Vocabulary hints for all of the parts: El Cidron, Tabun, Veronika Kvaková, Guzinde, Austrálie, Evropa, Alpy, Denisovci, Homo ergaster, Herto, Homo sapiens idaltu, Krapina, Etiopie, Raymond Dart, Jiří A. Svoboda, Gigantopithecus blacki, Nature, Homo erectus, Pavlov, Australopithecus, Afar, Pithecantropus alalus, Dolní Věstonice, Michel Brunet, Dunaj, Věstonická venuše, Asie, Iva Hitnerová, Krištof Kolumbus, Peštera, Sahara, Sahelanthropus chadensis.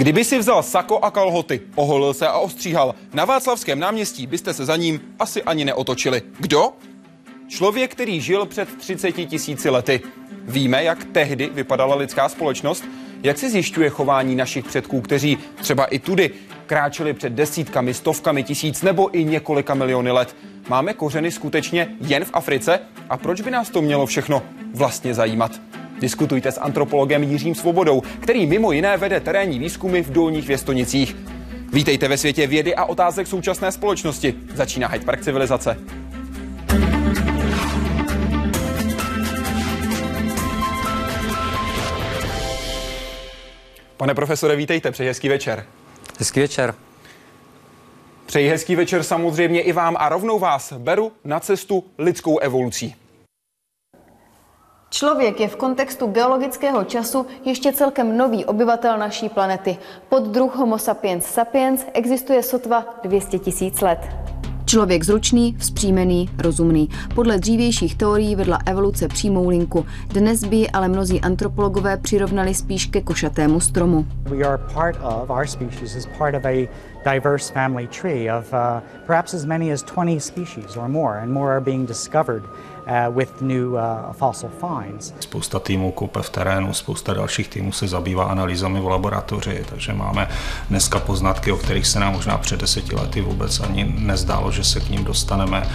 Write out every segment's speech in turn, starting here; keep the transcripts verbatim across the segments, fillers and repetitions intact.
Kdyby si vzal sako a kalhoty, oholil se a ostříhal, na Václavském náměstí byste se za ním asi ani neotočili. Kdo? Člověk, který žil před třiceti tisíci lety. Víme, jak tehdy vypadala lidská společnost? Jak se zjišťuje chování našich předků, kteří třeba i tudy kráčeli před desítkami, stovkami tisíc nebo i několika miliony let? Máme kořeny skutečně jen v Africe? A proč by nás to mělo všechno vlastně zajímat? Diskutujte s antropologem Jiřím Svobodou, který mimo jiné vede terénní výzkumy v Dolních Věstonicích. Vítejte ve světě vědy a otázek současné společnosti. Začíná Hyde Park civilizace. Pane profesore, vítejte, přeji hezký večer. Hezký večer. Přeji hezký večer samozřejmě i vám a rovnou vás beru na cestu lidskou evolucí. Člověk je v kontextu geologického času ještě celkem nový obyvatel naší planety. Poddruh Homo sapiens sapiens existuje sotva dvě stě tisíc let. Člověk zručný, vzpřímený, rozumný. Podle dřívějších teorií vedla evoluce přímou linku. Dnes by ji ale mnozí antropologové přirovnali spíš ke košatému stromu. Diverse family tree of uh, perhaps as many as twenty species or more, and more are being discovered uh, with new uh, fossil finds. Spousta týmů kope v terénu, spousta dalších týmů se zabývá analýzami v laboratoři, takže máme dneska poznatky, o kterých se nám možná před deseti lety vůbec ani nezdálo, že se k ním dostaneme.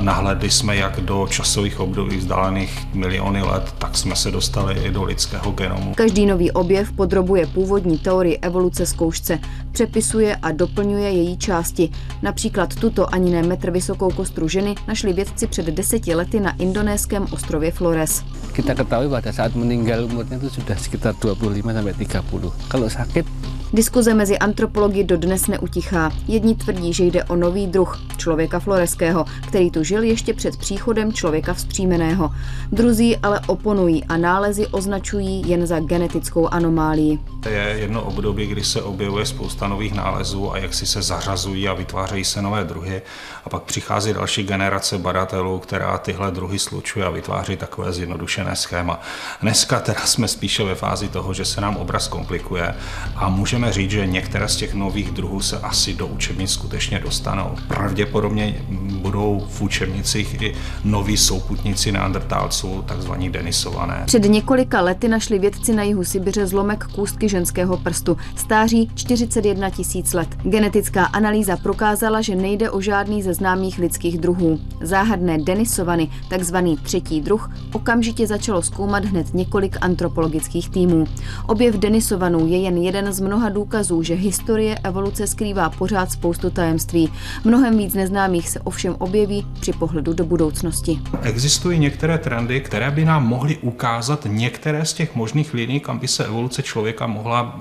Nahlédli jsme jak do časových období vzdálených miliony let, tak jsme se dostali i do lidského genomu. Každý nový objev podrobuje původní teorii evoluce zkoušce, přepisuje a do Doplňuje její části. Například tuto ani ne metr vysokou kostru ženy našli vědci před deseti lety na indonéském ostrově Flores. Kita ketahui pada saat meninggal umurnya itu sudah sekitar dvacet pět až třicet. Kalau sakit. Diskuze mezi antropology dodnes neutichá. Jedni tvrdí, že jde o nový druh, člověka floreského, který tu žil ještě před příchodem člověka vzpřímeného. Druzí ale oponují a nálezy označují jen za genetickou anomálii. Je jedno období, kdy se objevuje spousta nových nálezů a jak si se zařazují a vytvářejí se nové druhy. A pak přichází další generace badatelů, která tyhle druhy slučuje a vytváří takové zjednodušené schéma. Dneska teda jsme spíše ve fázi toho, že se nám obraz komplikuje a můžeme říct, že některé z těch nových druhů se asi do učebnic skutečně dostanou. Pravděpodobně budou v učebnicích i noví souputníci neandertálců, takzvaní denisované. Před několika lety našli vědci na jihu Sibiře zlomek kůstky ženského prstu, stáří čtyřicet jedna tisíc let. Genetická analýza prokázala, že nejde o žádný ze známých lidských druhů. Záhadné denisovany, takzvaný třetí druh, okamžitě začalo zkoumat hned několik antropologických týmů. Objev denisovanů je jen jeden z mnoha důkazů, že historie evoluce skrývá pořád spoustu tajemství. Mnohem víc neznámých se ovšem objeví při pohledu do budoucnosti. Existují některé trendy, které by nám mohly ukázat některé z těch možných liní, kam by se evoluce člověka mohla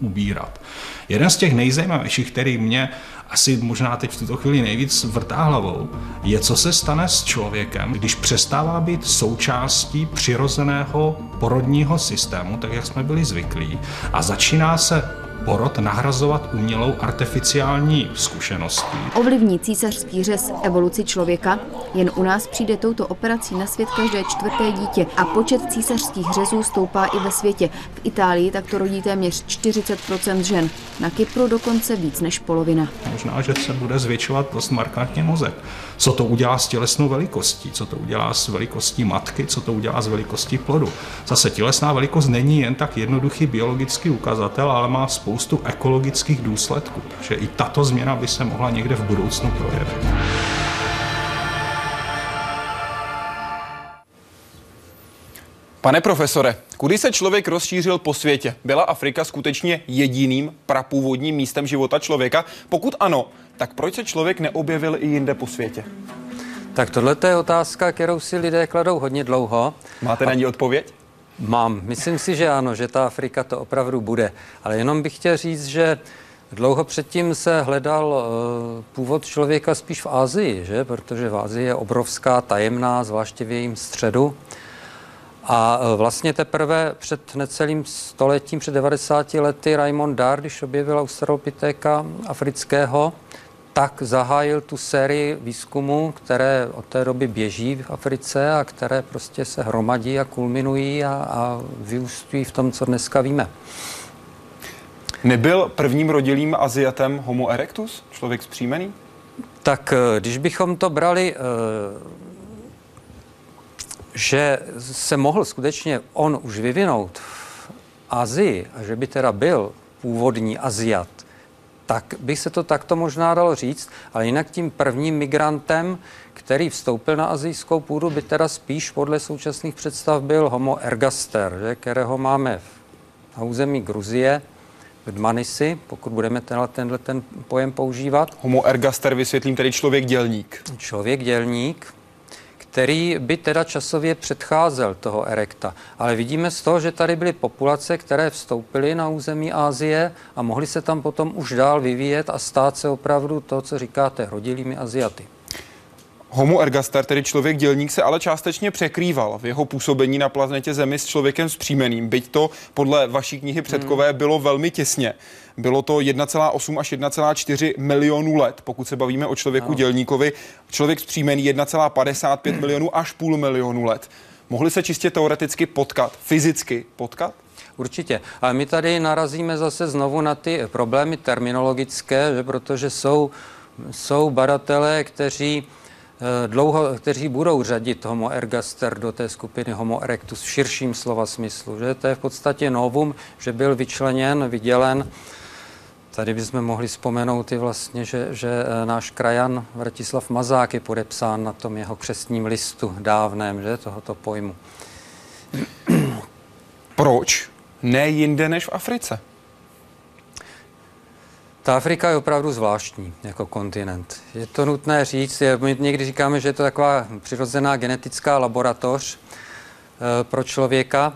ubírat. Jeden z těch nejzajímavějších, který mě asi možná teď v tuto chvíli nejvíc vrtá hlavou, je, co se stane s člověkem, když přestává být součástí přirozeného porodního systému, tak jak jsme byli zvyklí, a začíná se porod nahrazovat umělou artificiální zkušeností. Ovlivní císařský řez evoluci člověka? Jen u nás přijde touto operací na svět každé čtvrté dítě a počet císařských řezů stoupá i ve světě. V Itálii takto rodí téměř čtyřicet procent žen, na Kypru dokonce víc než polovina. Možná, že se bude zvětšovat dost markantně mozek. Co to udělá s tělesnou velikostí? Co to udělá s velikostí matky? Co to udělá s velikostí plodu? Zase tělesná velikost není jen tak jednoduchý biologický ukazatel, ale má spoustu ekologických důsledků, takže i tato změna by se mohla někde v budoucnu projevit. Pane profesore, kudy se člověk rozšířil po světě? Byla Afrika skutečně jediným prapůvodním místem života člověka? Pokud ano, tak proč se člověk neobjevil i jinde po světě? Tak tohle je otázka, kterou si lidé kladou hodně dlouho. Máte na ní odpověď? Mám. Myslím si, že ano, že ta Afrika to opravdu bude. Ale jenom bych chtěl říct, že dlouho předtím se hledal původ člověka spíš v Asii, že? Protože v Asii je obrovská, tajemná, zvláště v jejím středu. A vlastně teprve před necelým stoletím, před devadesáti lety, Raymond Dart, když objevil Australopitheka afrického, tak zahájil tu sérii výzkumů, které od té doby běží v Africe a které prostě se hromadí a kulminují a, a vyústují v tom, co dneska víme. Nebyl prvním rodilým Aziatem Homo erectus, člověk vzpřímený? Tak když bychom to brali, že se mohl skutečně on už vyvinout v Asii a že by teda byl původní Aziat, tak by se to takto možná dalo říct, ale jinak tím prvním migrantem, který vstoupil na asijskou půdu, by teda spíš podle současných představ byl Homo ergaster, že, kterého máme na území Gruzie, v Dmanisi, pokud budeme tenhle, tenhle ten pojem používat. Homo ergaster, vysvětlím, tedy člověk dělník. Člověk dělník, který by teda časově předcházel toho erekta. Ale vidíme z toho, že tady byly populace, které vstoupily na území Asie a mohly se tam potom už dál vyvíjet a stát se opravdu to, co říkáte, rodilými Aziaty. Homo ergaster, tedy člověk dělník, se ale částečně překrýval v jeho působení na planetě Zemi s člověkem vzpřímeným. Byť to podle vaší knihy Předkové bylo velmi těsně. Bylo to jedna celá osm až jedna celá čtyři milionu let, pokud se bavíme o člověku no. dělníkovi. Člověk vzpřímený jedna celá padesát pět milionů až půl milionu let. Mohli se čistě teoreticky potkat, fyzicky potkat? Určitě. Ale my tady narazíme zase znovu na ty problémy terminologické, že protože jsou, jsou badatelé, kteří dlouho, kteří budou řadit Homo ergaster do té skupiny Homo erectus v širším slova smyslu. Že? To je v podstatě novum, že byl vyčleněn, vydělen. Tady bychom mohli vzpomenout i vlastně, že, že náš krajan Vratislav Mazák je podepsán na tom jeho křestním listu dávném, že? Tohoto pojmu. Proč ne jinde než v Africe? Ta Afrika je opravdu zvláštní jako kontinent. Je to nutné říct, my někdy říkáme, že je to taková přirozená genetická laboratoř pro člověka.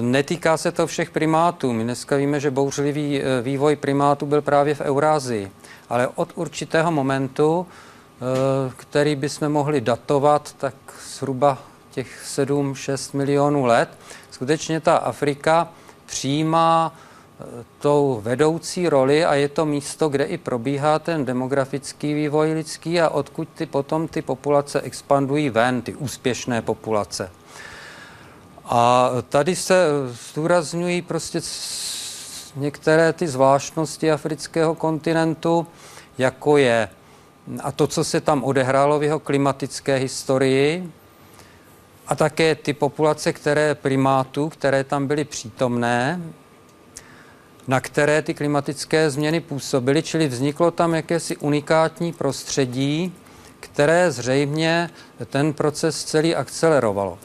Netýká se to všech primátů. My dneska víme, že bouřlivý vývoj primátů byl právě v Eurázii, ale od určitého momentu, který bychom mohli datovat, tak zhruba těch sedm až šest milionů let, skutečně ta Afrika přijímá tou vedoucí roli a je to místo, kde i probíhá ten demografický vývoj lidský a odkud ty potom ty populace expandují ven, ty úspěšné populace. A tady se zdůrazňují prostě některé ty zvláštnosti afrického kontinentu, jako je a to, co se tam odehrálo v jeho klimatické historii a také ty populace, které primátů, které tam byly přítomné, na které ty klimatické změny působily, čili vzniklo tam jakési unikátní prostředí, které zřejmě ten proces celý akcelerovalo.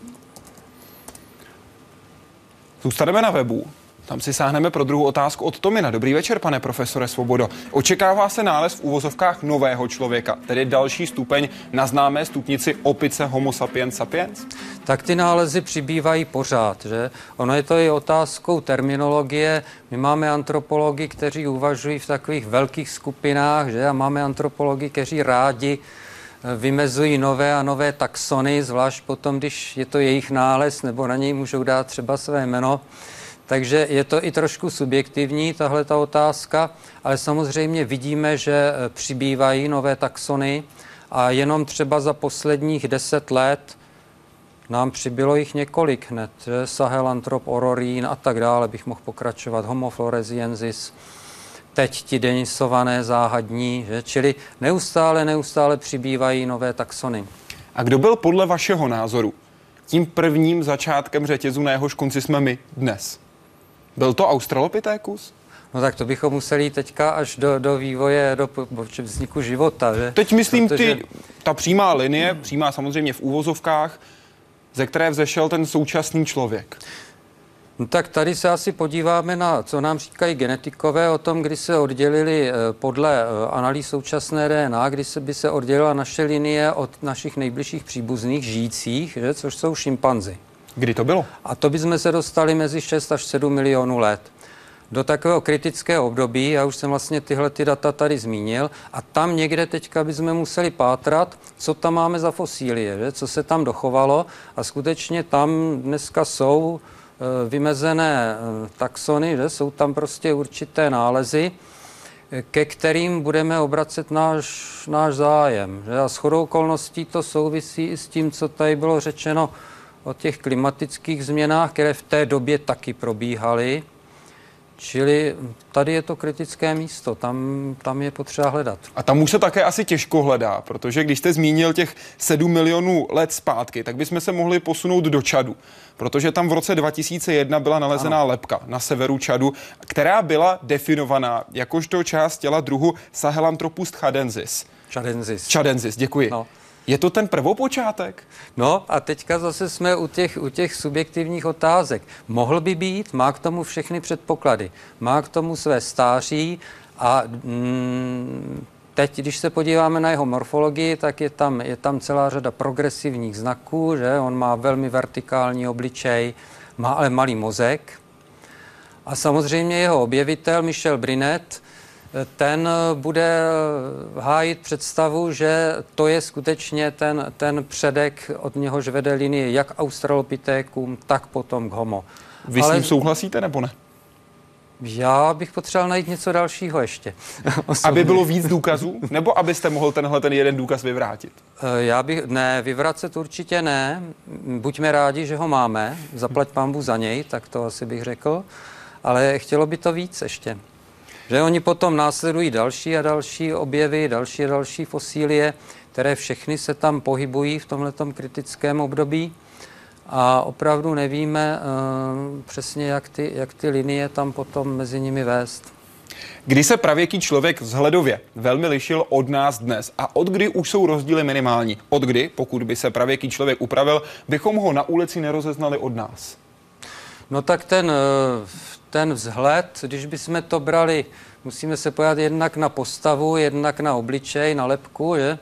Zůstaneme na webu. Tam si sáhneme pro druhou otázku od Tomina. Dobrý večer, pane profesore Svobodo. Očekává se nález v úvozovkách nového člověka, tedy další stupeň na známé stupnici opice Homo sapiens sapiens? Tak ty nálezy přibývají pořád, že? Ono je to i otázkou terminologie. My máme antropology, kteří uvažují v takových velkých skupinách, že? A máme antropology, kteří rádi vymezují nové a nové taxony, zvlášť potom, když je to jejich nález, nebo na něj můžou dát třeba své jméno. Takže je to i trošku subjektivní, tahle ta otázka, ale samozřejmě vidíme, že přibývají nové taxony a jenom třeba za posledních deset let nám přibylo jich několik hned. Sahelantrop, ororín a tak dále, bych mohl pokračovat. Homo floresiensis, teď ti denisované záhadní, že? Čili neustále, neustále přibývají nové taxony. A kdo byl podle vašeho názoru tím prvním začátkem řetězu, na jehož konci jsme my dnes? Byl to Australopithecus? No tak to bychom museli teďka až do, do vývoje, do vzniku života, že? Teď myslím, Protože... ty, ta přímá linie, hmm. přímá samozřejmě v úvozovkách, ze které vzešel ten současný člověk. No tak tady se asi podíváme na, co nám říkají genetikové o tom, kdy se oddělili podle analýz současné D N A, kdy se by se oddělila naše linie od našich nejbližších příbuzných žijících, že, což jsou šimpanzi. Kdy to bylo? A to bychom se dostali mezi šest až sedm milionů let. Do takového kritického období, já už jsem vlastně tyhle ty data tady zmínil, a tam někde teďka bychom museli pátrat, co tam máme za fosílie, že, co se tam dochovalo, a skutečně tam dneska jsou vymezené taxony, že? Jsou tam prostě určité nálezy, ke kterým budeme obracet náš, náš zájem. Že? A shodou okolností to souvisí i s tím, co tady bylo řečeno o těch klimatických změnách, které v té době taky probíhaly. Čili tady je to kritické místo, tam, tam je potřeba hledat. A tam už se také asi těžko hledá, protože když jste zmínil těch sedm milionů let zpátky, tak bychom se mohli posunout do Čadu, protože tam v roce dva tisíce jedna byla nalezená ano. lebka na severu Čadu, která byla definovaná jakožto část těla druhu Sahelanthropus chadensis. Chadensis. Chadensis, děkuji. No. Je to ten prvopočátek? No a teďka zase jsme u těch, u těch subjektivních otázek. Mohl by být, má k tomu všechny předpoklady. Má k tomu své stáří a mm, teď, když se podíváme na jeho morfologii, tak je tam, je tam celá řada progresivních znaků, že on má velmi vertikální obličej, má ale malý mozek. A samozřejmě jeho objevitel Michel Brunet, ten bude hájit představu, že to je skutečně ten, ten předek, od něhož vede linie jak australopitékům, tak potom k homo. Vy ale s ním souhlasíte nebo ne? Já bych potřeboval najít něco dalšího ještě. Aby bylo víc důkazů? Nebo abyste mohl tenhle ten jeden důkaz vyvrátit? Já bych, ne, vyvracet určitě ne. Buďme rádi, že ho máme. Zaplať pánbu za něj, tak to asi bych řekl. Ale chtělo by to víc ještě. Že oni potom následují další a další objevy, další a další fosílie, které všechny se tam pohybují v tomhletom kritickém období a opravdu nevíme uh, přesně, jak ty, jak ty linie tam potom mezi nimi vést. Kdy se pravěký člověk vzhledově velmi lišil od nás dnes a od kdy už jsou rozdíly minimální? Od kdy, pokud by se pravěký člověk upravil, bychom ho na ulici nerozeznali od nás? No tak ten... Uh, Ten vzhled, když bychom to brali, musíme se podívat jednak na postavu, jednak na obličej, na lebku, že?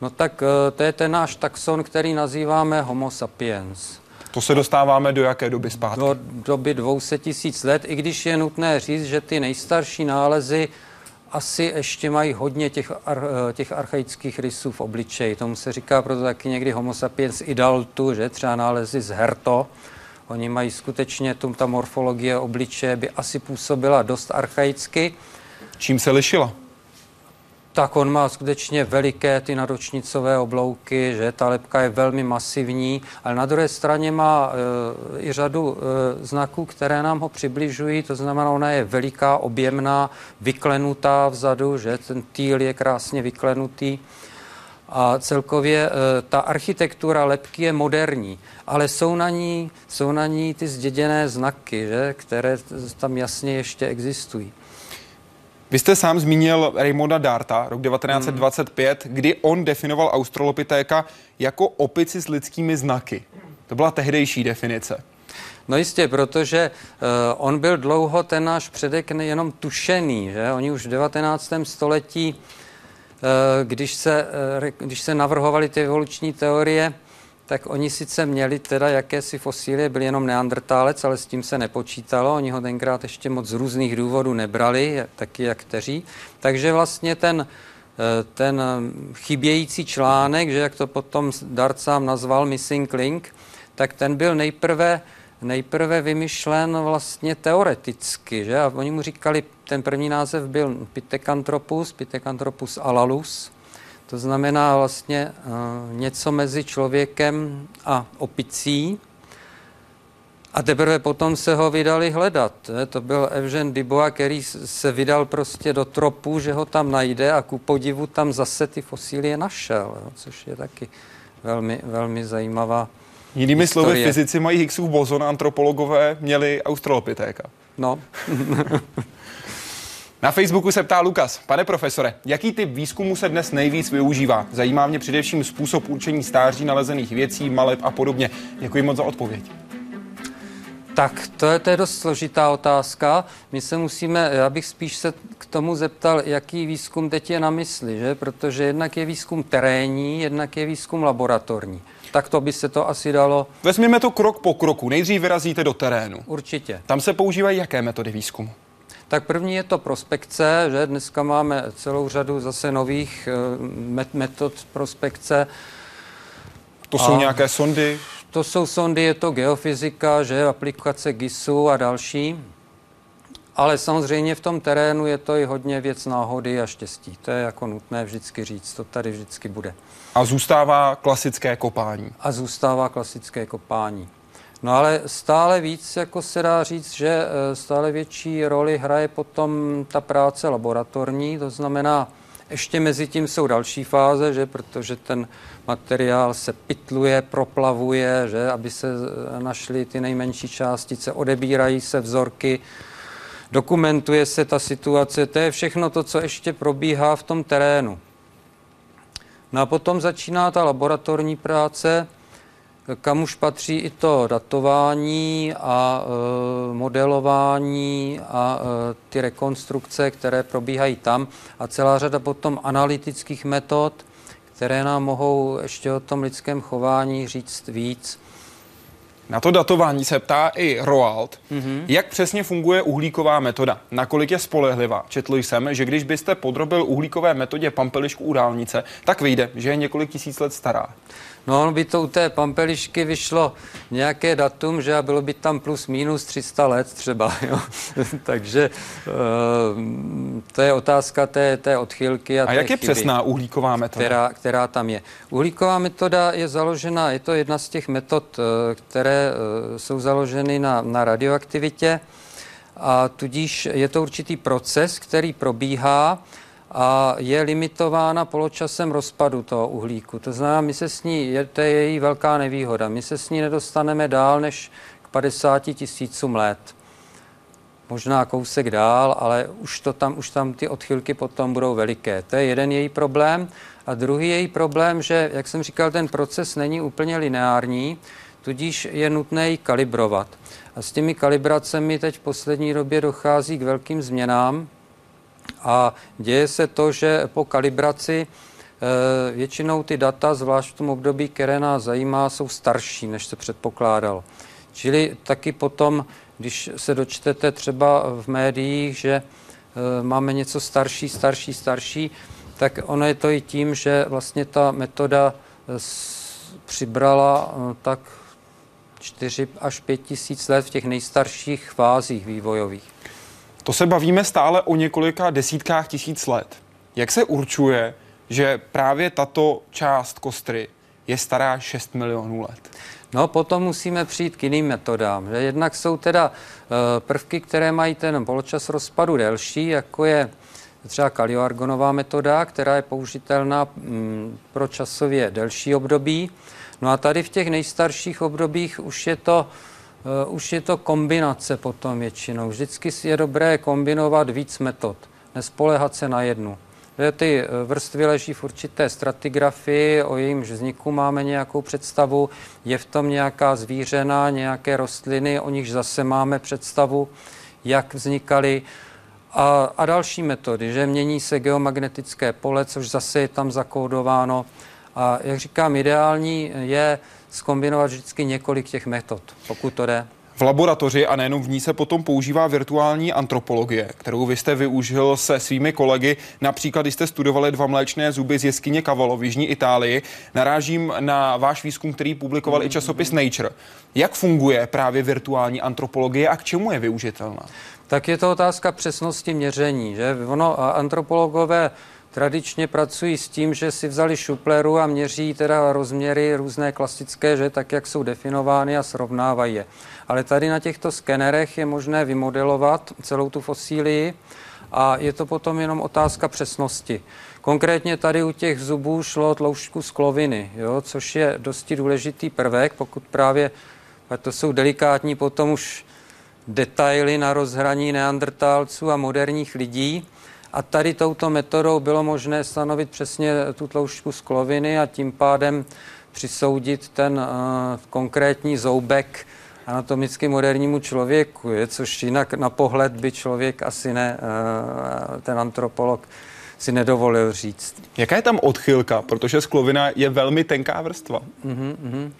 No tak to je ten náš taxon, který nazýváme Homo sapiens. To se dostáváme do jaké doby zpátky? Do doby dvě stě tisíc let, i když je nutné říct, že ty nejstarší nálezy asi ještě mají hodně těch, ar, těch archaických rysů v obličeji. Tomu se říká proto taky někdy Homo sapiens idaltu, že? Třeba nálezy z Herto. Oni mají skutečně, tom, ta morfologie obličeje by asi působila dost archaicky. Čím se lišila? Tak on má skutečně veliké ty nadočnicové oblouky, že ta lebka je velmi masivní, ale na druhé straně má e, i řadu e, znaků, které nám ho přibližují, to znamená, ona je veliká, objemná, vyklenutá vzadu, že ten týl je krásně vyklenutý. A celkově e, ta architektura lebky je moderní, ale jsou na ní, jsou na ní ty zděděné znaky, že, které tam jasně ještě existují. Vy jste sám zmínil Raymonda Darta, rok devatenáct set dvacet pět, hmm. kdy on definoval australopitéka jako opici s lidskými znaky. To byla tehdejší definice. No jistě, protože uh, on byl dlouho ten náš předek jenom tušený, že? Oni už v devatenáctém století Když se, když se navrhovaly ty evoluční teorie, tak oni sice měli teda jakési fosílie, byl jenom neandertálec, ale s tím se nepočítalo, oni ho tenkrát ještě moc z různých důvodů nebrali, taky jak kteří. Takže vlastně ten, ten chybějící článek, že jak to potom Dart sám nazval missing link, tak ten byl nejprve, nejprve vymyšlen vlastně teoreticky, že? A oni mu říkali, ten první název byl Pithecantropus, Pithecantropus alalus, to znamená vlastně uh, něco mezi člověkem a opicí. A teprve potom se ho vydali hledat. Je? To byl Eugène Dubois, který se vydal prostě do tropu, že ho tam najde a ku podivu tam zase ty fosílie našel, jo? Což je taky velmi, velmi zajímavá. Jinými historie. Slovy, fyzici mají Higgsův bozon, antropologové měli australopitéka. No. Na Facebooku se ptá Lukas. Pane profesore, jaký typ výzkumu se dnes nejvíc využívá? Zajímá mě především způsob určení stáří nalezených věcí, maleb a podobně. Děkuji moc za odpověď. Tak, to je, to je dost složitá otázka. My se musíme, já bych spíš se k tomu zeptal, jaký výzkum teď je na mysli, že? Protože jednak je výzkum terénní, jednak je výzkum laboratorní. Tak to by se to asi dalo... Vezměme to krok po kroku. Nejdřív vyrazíte do terénu. Určitě. Tam se používají jaké metody výzkumu? Tak první je to prospekce, že dneska máme celou řadu zase nových metod prospekce. To jsou a nějaké sondy? To jsou sondy, je to geofyzika, že aplikace GISu a další. Ale samozřejmě v tom terénu je to i hodně věc náhody a štěstí. To je jako nutné vždycky říct, to tady vždycky bude. A zůstává klasické kopání? A zůstává klasické kopání. No ale stále víc jako se dá říct, že stále větší roli hraje potom ta práce laboratorní, to znamená, ještě mezi tím jsou další fáze, že, protože ten materiál se pytluje, proplavuje, že, aby se našly ty nejmenší částice, odebírají se vzorky, dokumentuje se ta situace, to je všechno to, co ještě probíhá v tom terénu. No a potom začíná ta laboratorní práce, kam už patří i to datování a e, modelování a e, ty rekonstrukce, které probíhají tam, a celá řada potom analytických metod, které nám mohou ještě o tom lidském chování říct víc. Na to datování se ptá i Roald, mm-hmm. jak přesně funguje uhlíková metoda, nakolik je spolehlivá. Četl jsem, že když byste podrobil uhlíkové metodě pampelišku u dálnice, tak vyjde, že je několik tisíc let stará. No, ono by to u té pampelišky vyšlo nějaké datum, že a bylo by tam plus minus tři sta let třeba, jo. Takže uh, to je otázka té, té odchylky. A, a jak je chyby, přesná uhlíková metoda? Která, která tam je. Uhlíková metoda je založena, je to jedna z těch metod, které jsou založeny na, na radioaktivitě, a tudíž je to určitý proces, který probíhá, a je limitována poločasem rozpadu toho uhlíku. To znamená, my se s ní, to je její velká nevýhoda, my se s ní nedostaneme dál než k padesáti tisícům let. Možná kousek dál, ale už, to tam, už tam ty odchylky potom budou veliké. To je jeden její problém. A druhý její problém, že, jak jsem říkal, ten proces není úplně lineární, tudíž je nutné ji kalibrovat. A s těmi kalibracemi teď v poslední době dochází k velkým změnám, a děje se to, že po kalibraci e, většinou ty data, zvlášť v tom období, které nás zajímá, jsou starší, než se předpokládalo. Čili taky potom, když se dočtete třeba v médiích, že e, máme něco starší, starší, starší, tak ono je to i tím, že vlastně ta metoda s, přibrala no, tak čtyři až pět tisíc let v těch nejstarších fázích vývojových. To se bavíme stále o několika desítkách tisíc let. Jak se určuje, že právě tato část kostry je stará šest milionů let? No, potom musíme přijít k jiným metodám. Že? Jednak jsou teda e, prvky, které mají ten poločas rozpadu delší, jako je třeba kalioargonová metoda, která je použitelná m, pro časově delší období. No a tady v těch nejstarších obdobích už je to Uh, už je to kombinace potom většinou. Vždycky je dobré kombinovat víc metod, nespoléhat se na jednu. Ty vrstvy leží v určité stratigrafii, o jejímž vzniku máme nějakou představu, je v tom nějaká zvířena, nějaké rostliny, o nichž zase máme představu, jak vznikaly. A, a další metody, že mění se geomagnetické pole, což zase je tam zakódováno. A jak říkám, ideální je zkombinovat vždycky několik těch metod, pokud to jde. V laboratoři a nejenom v ní se potom používá virtuální antropologie, kterou vy jste využil se svými kolegy. Například, když jste studovali dva mléčné zuby z jeskyně Cavallo v jižní Itálii, narážím na váš výzkum, který publikoval mm-hmm. i časopis Nature. Jak funguje právě virtuální antropologie a k čemu je využitelná? Tak je to otázka přesnosti měření, že? Ono, antropologové tradičně pracují s tím, že si vzali šupleru a měří teda rozměry různé klasické, že tak, jak jsou definovány, a srovnávají je. Ale tady na těchto skenerech je možné vymodelovat celou tu fosílii a je to potom jenom otázka přesnosti. Konkrétně tady u těch zubů šlo o tloušťku skloviny, jo, což je dosti důležitý prvek, pokud právě, to jsou delikátní potom už detaily na rozhraní neandertálců a moderních lidí. A tady touto metodou bylo možné stanovit přesně tu tloušťku skloviny a tím pádem přisoudit ten uh, konkrétní zoubek anatomicky modernímu člověku, je, což jinak na pohled by člověk asi ne, uh, ten antropolog si nedovolil říct. Jaká je tam odchylka, protože sklovina je velmi tenká vrstva. Mm-hmm, mm-hmm.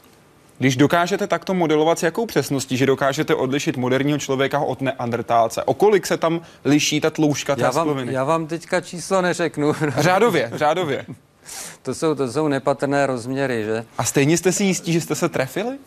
Když dokážete takto modelovat s jakou přesností, že dokážete odlišit moderního člověka od neandertálce, o kolik se tam liší ta tloušťka té skloviny? Já vám teďka číslo neřeknu. Řádově, řádově. To jsou, to jsou nepatrné rozměry, že? A stejně jste si jistí, že jste se trefili?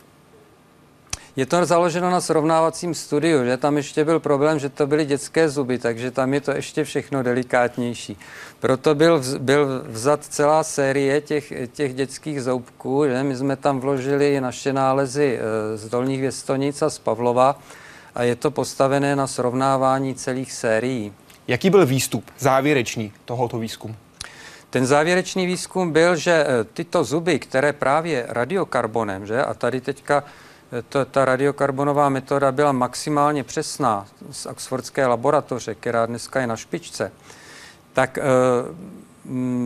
Je to založeno na srovnávacím studiu, že tam ještě byl problém, že to byly dětské zuby, takže tam je to ještě všechno delikátnější. Proto byl, vz, byl vzat celá série těch, těch dětských zoubků, že? My jsme tam vložili naše nálezy z Dolních Věstonic a z Pavlova a je to postavené na srovnávání celých sérií. Jaký byl výstup závěrečný tohoto výzkumu? Ten závěrečný výzkum byl, že tyto zuby, které právě radiokarbonem, že? A tady teďka to, ta radiokarbonová metoda byla maximálně přesná z oxfordské laboratoře, která dneska je na špičce, tak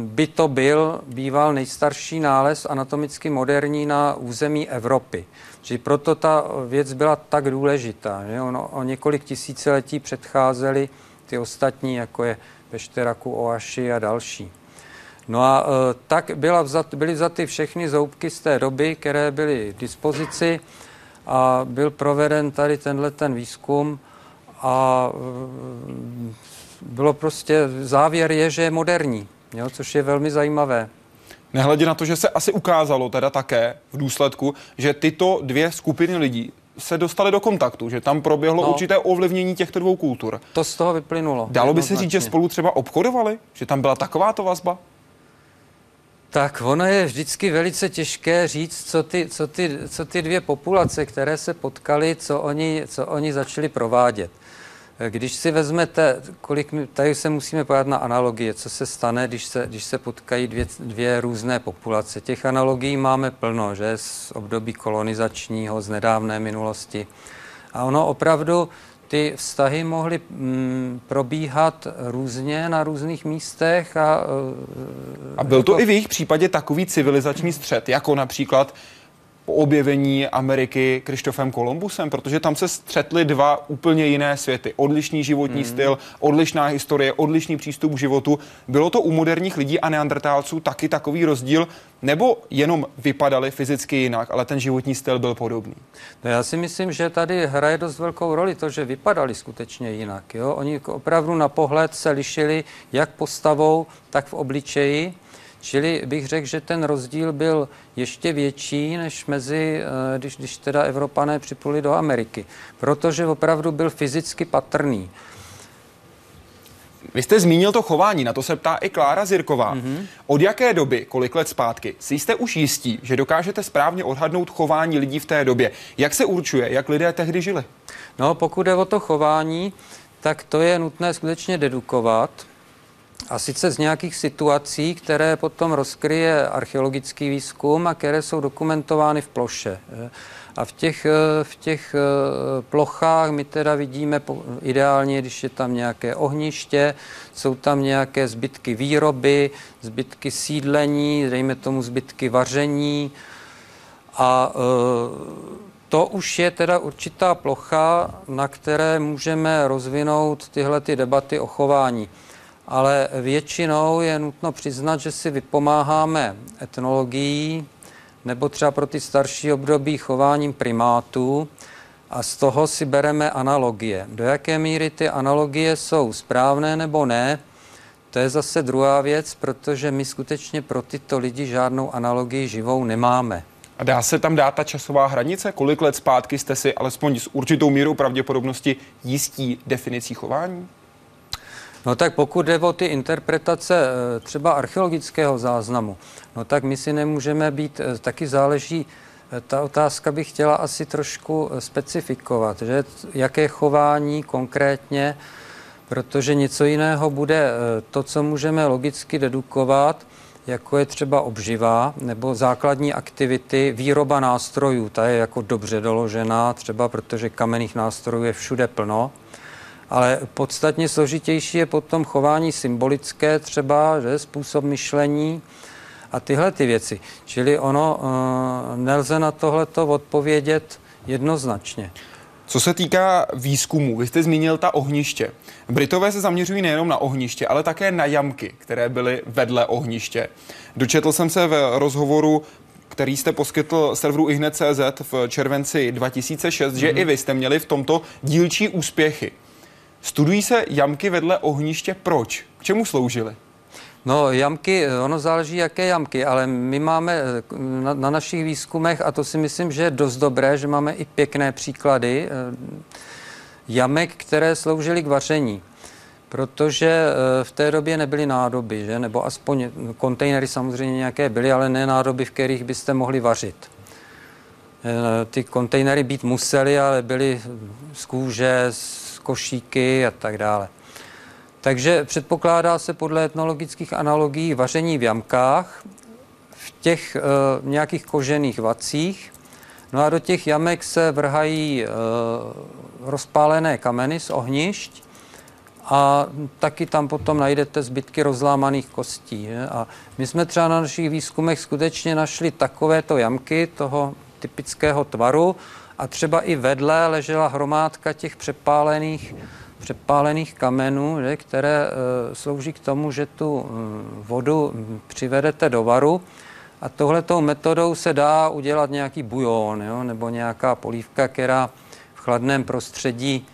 by to byl, býval nejstarší nález anatomicky moderní na území Evropy. Čili proto ta věc byla tak důležitá. Že? Ono, o několik tisíciletí předcházely ty ostatní, jako je Pešteraku, Oaši a další. No a e, tak byla vzat, byly vzaty všechny zoubky z té doby, které byly k dispozici a byl proveden tady tenhle ten výzkum a e, bylo prostě, závěr je, že je moderní, jo, což je velmi zajímavé. Nehledě na to, že se asi ukázalo teda také v důsledku, že tyto dvě skupiny lidí se dostali do kontaktu, že tam proběhlo no, určité ovlivnění těchto dvou kultur. To z toho vyplynulo. Dalo by se říct, že spolu třeba obchodovali? Že tam byla takováto vazba? Tak ono je vždycky velice těžké říct, co ty, co ty, co ty dvě populace, které se potkaly, co oni, co oni začali provádět. Když si vezmete, kolik, tady se musíme pojat na analogie, co se stane, když se, když se potkají dvě, dvě různé populace. Těch analogií máme plno, že z období kolonizačního, z nedávné minulosti. A ono opravdu, ty vztahy mohly mm, probíhat různě na různých místech. A, a byl jako... to i v jejich případě takový civilizační střet, jako například po objevení Ameriky Krištofem Kolumbusem, protože tam se střetly dva úplně jiné světy. Odlišný životní mm. styl, odlišná historie, odlišný přístup k životu. Bylo to u moderních lidí a neandertálců taky takový rozdíl, nebo jenom vypadali fyzicky jinak, ale ten životní styl byl podobný? No já si myslím, že tady hraje dost velkou roli to, že vypadali skutečně jinak. Jo? Oni opravdu na pohled se lišili jak postavou, tak v obličeji. Čili bych řekl, že ten rozdíl byl ještě větší, než mezi, když, když teda Evropané připluli do Ameriky, protože opravdu byl fyzicky patrný. Vy jste zmínil to chování, na to se ptá i Klára Zirková. Mm-hmm. Od jaké doby, kolik let zpátky, si jste už jistí, že dokážete správně odhadnout chování lidí v té době? Jak se určuje, jak lidé tehdy žili? No, pokud jde o to chování, tak to je nutné skutečně dedukovat. A sice z nějakých situací, které potom rozkryje archeologický výzkum a které jsou dokumentovány v ploše. A v těch, v těch plochách my teda vidíme ideálně, když je tam nějaké ohniště, jsou tam nějaké zbytky výroby, zbytky sídlení, dejme tomu zbytky vaření. A to už je teda určitá plocha, na které můžeme rozvinout tyhle ty debaty o chování. Ale většinou je nutno přiznat, že si vypomáháme etnologií nebo třeba pro ty starší období chováním primátů a z toho si bereme analogie. Do jaké míry ty analogie jsou správné nebo ne, to je zase druhá věc, protože my skutečně pro tyto lidi žádnou analogii živou nemáme. A dá se tam dát ta časová hranice? Kolik let zpátky jste si alespoň s určitou mírou pravděpodobnosti jistí definicí chování? No tak pokud jde o ty interpretace třeba archeologického záznamu, no tak my si nemůžeme být, taky záleží, ta otázka bych chtěla asi trošku specifikovat, že jaké chování konkrétně, protože něco jiného bude to, co můžeme logicky dedukovat, jako je třeba obživa nebo základní aktivity, výroba nástrojů, ta je jako dobře doložená, třeba protože kamenných nástrojů je všude plno. Ale podstatně složitější je potom chování symbolické třeba, že, způsob myšlení a tyhle ty věci. Čili ono e, nelze na tohleto odpovědět jednoznačně. Co se týká výzkumu, vy jste zmínil ta ohniště. Britové se zaměřují nejenom na ohniště, ale také na jamky, které byly vedle ohniště. Dočetl jsem se v rozhovoru, který jste poskytl serveru ihned tečka cz v červenci dva tisíce šest, mm. že i vy jste měli v tomto dílčí úspěchy. Studují se jamky vedle ohniště proč? K čemu sloužily? No, jamky, ono záleží, jaké jamky, ale my máme na, na našich výzkumech, a to si myslím, že je dost dobré, že máme i pěkné příklady jamek, které sloužily k vaření. Protože v té době nebyly nádoby, že? Nebo aspoň kontejnery samozřejmě nějaké byly, ale ne nádoby, v kterých byste mohli vařit. Ty kontejnery být musely, ale byly z kůže, z košíky a tak dále. Takže předpokládá se podle etnologických analogií vaření v jamkách, v těch e, nějakých kožených vacích. No a do těch jamek se vrhají e, rozpálené kameny z ohnišť a taky tam potom najdete zbytky rozlámaných kostí. Je? A my jsme třeba na našich výzkumech skutečně našli takovéto jamky toho typického tvaru a třeba i vedle ležela hromádka těch přepálených přepálených kamenů, že, které e, slouží k tomu, že tu m, vodu m, přivedete do varu a tohletou metodou se dá udělat nějaký bujón, jo, nebo nějaká polívka, která v chladném prostředí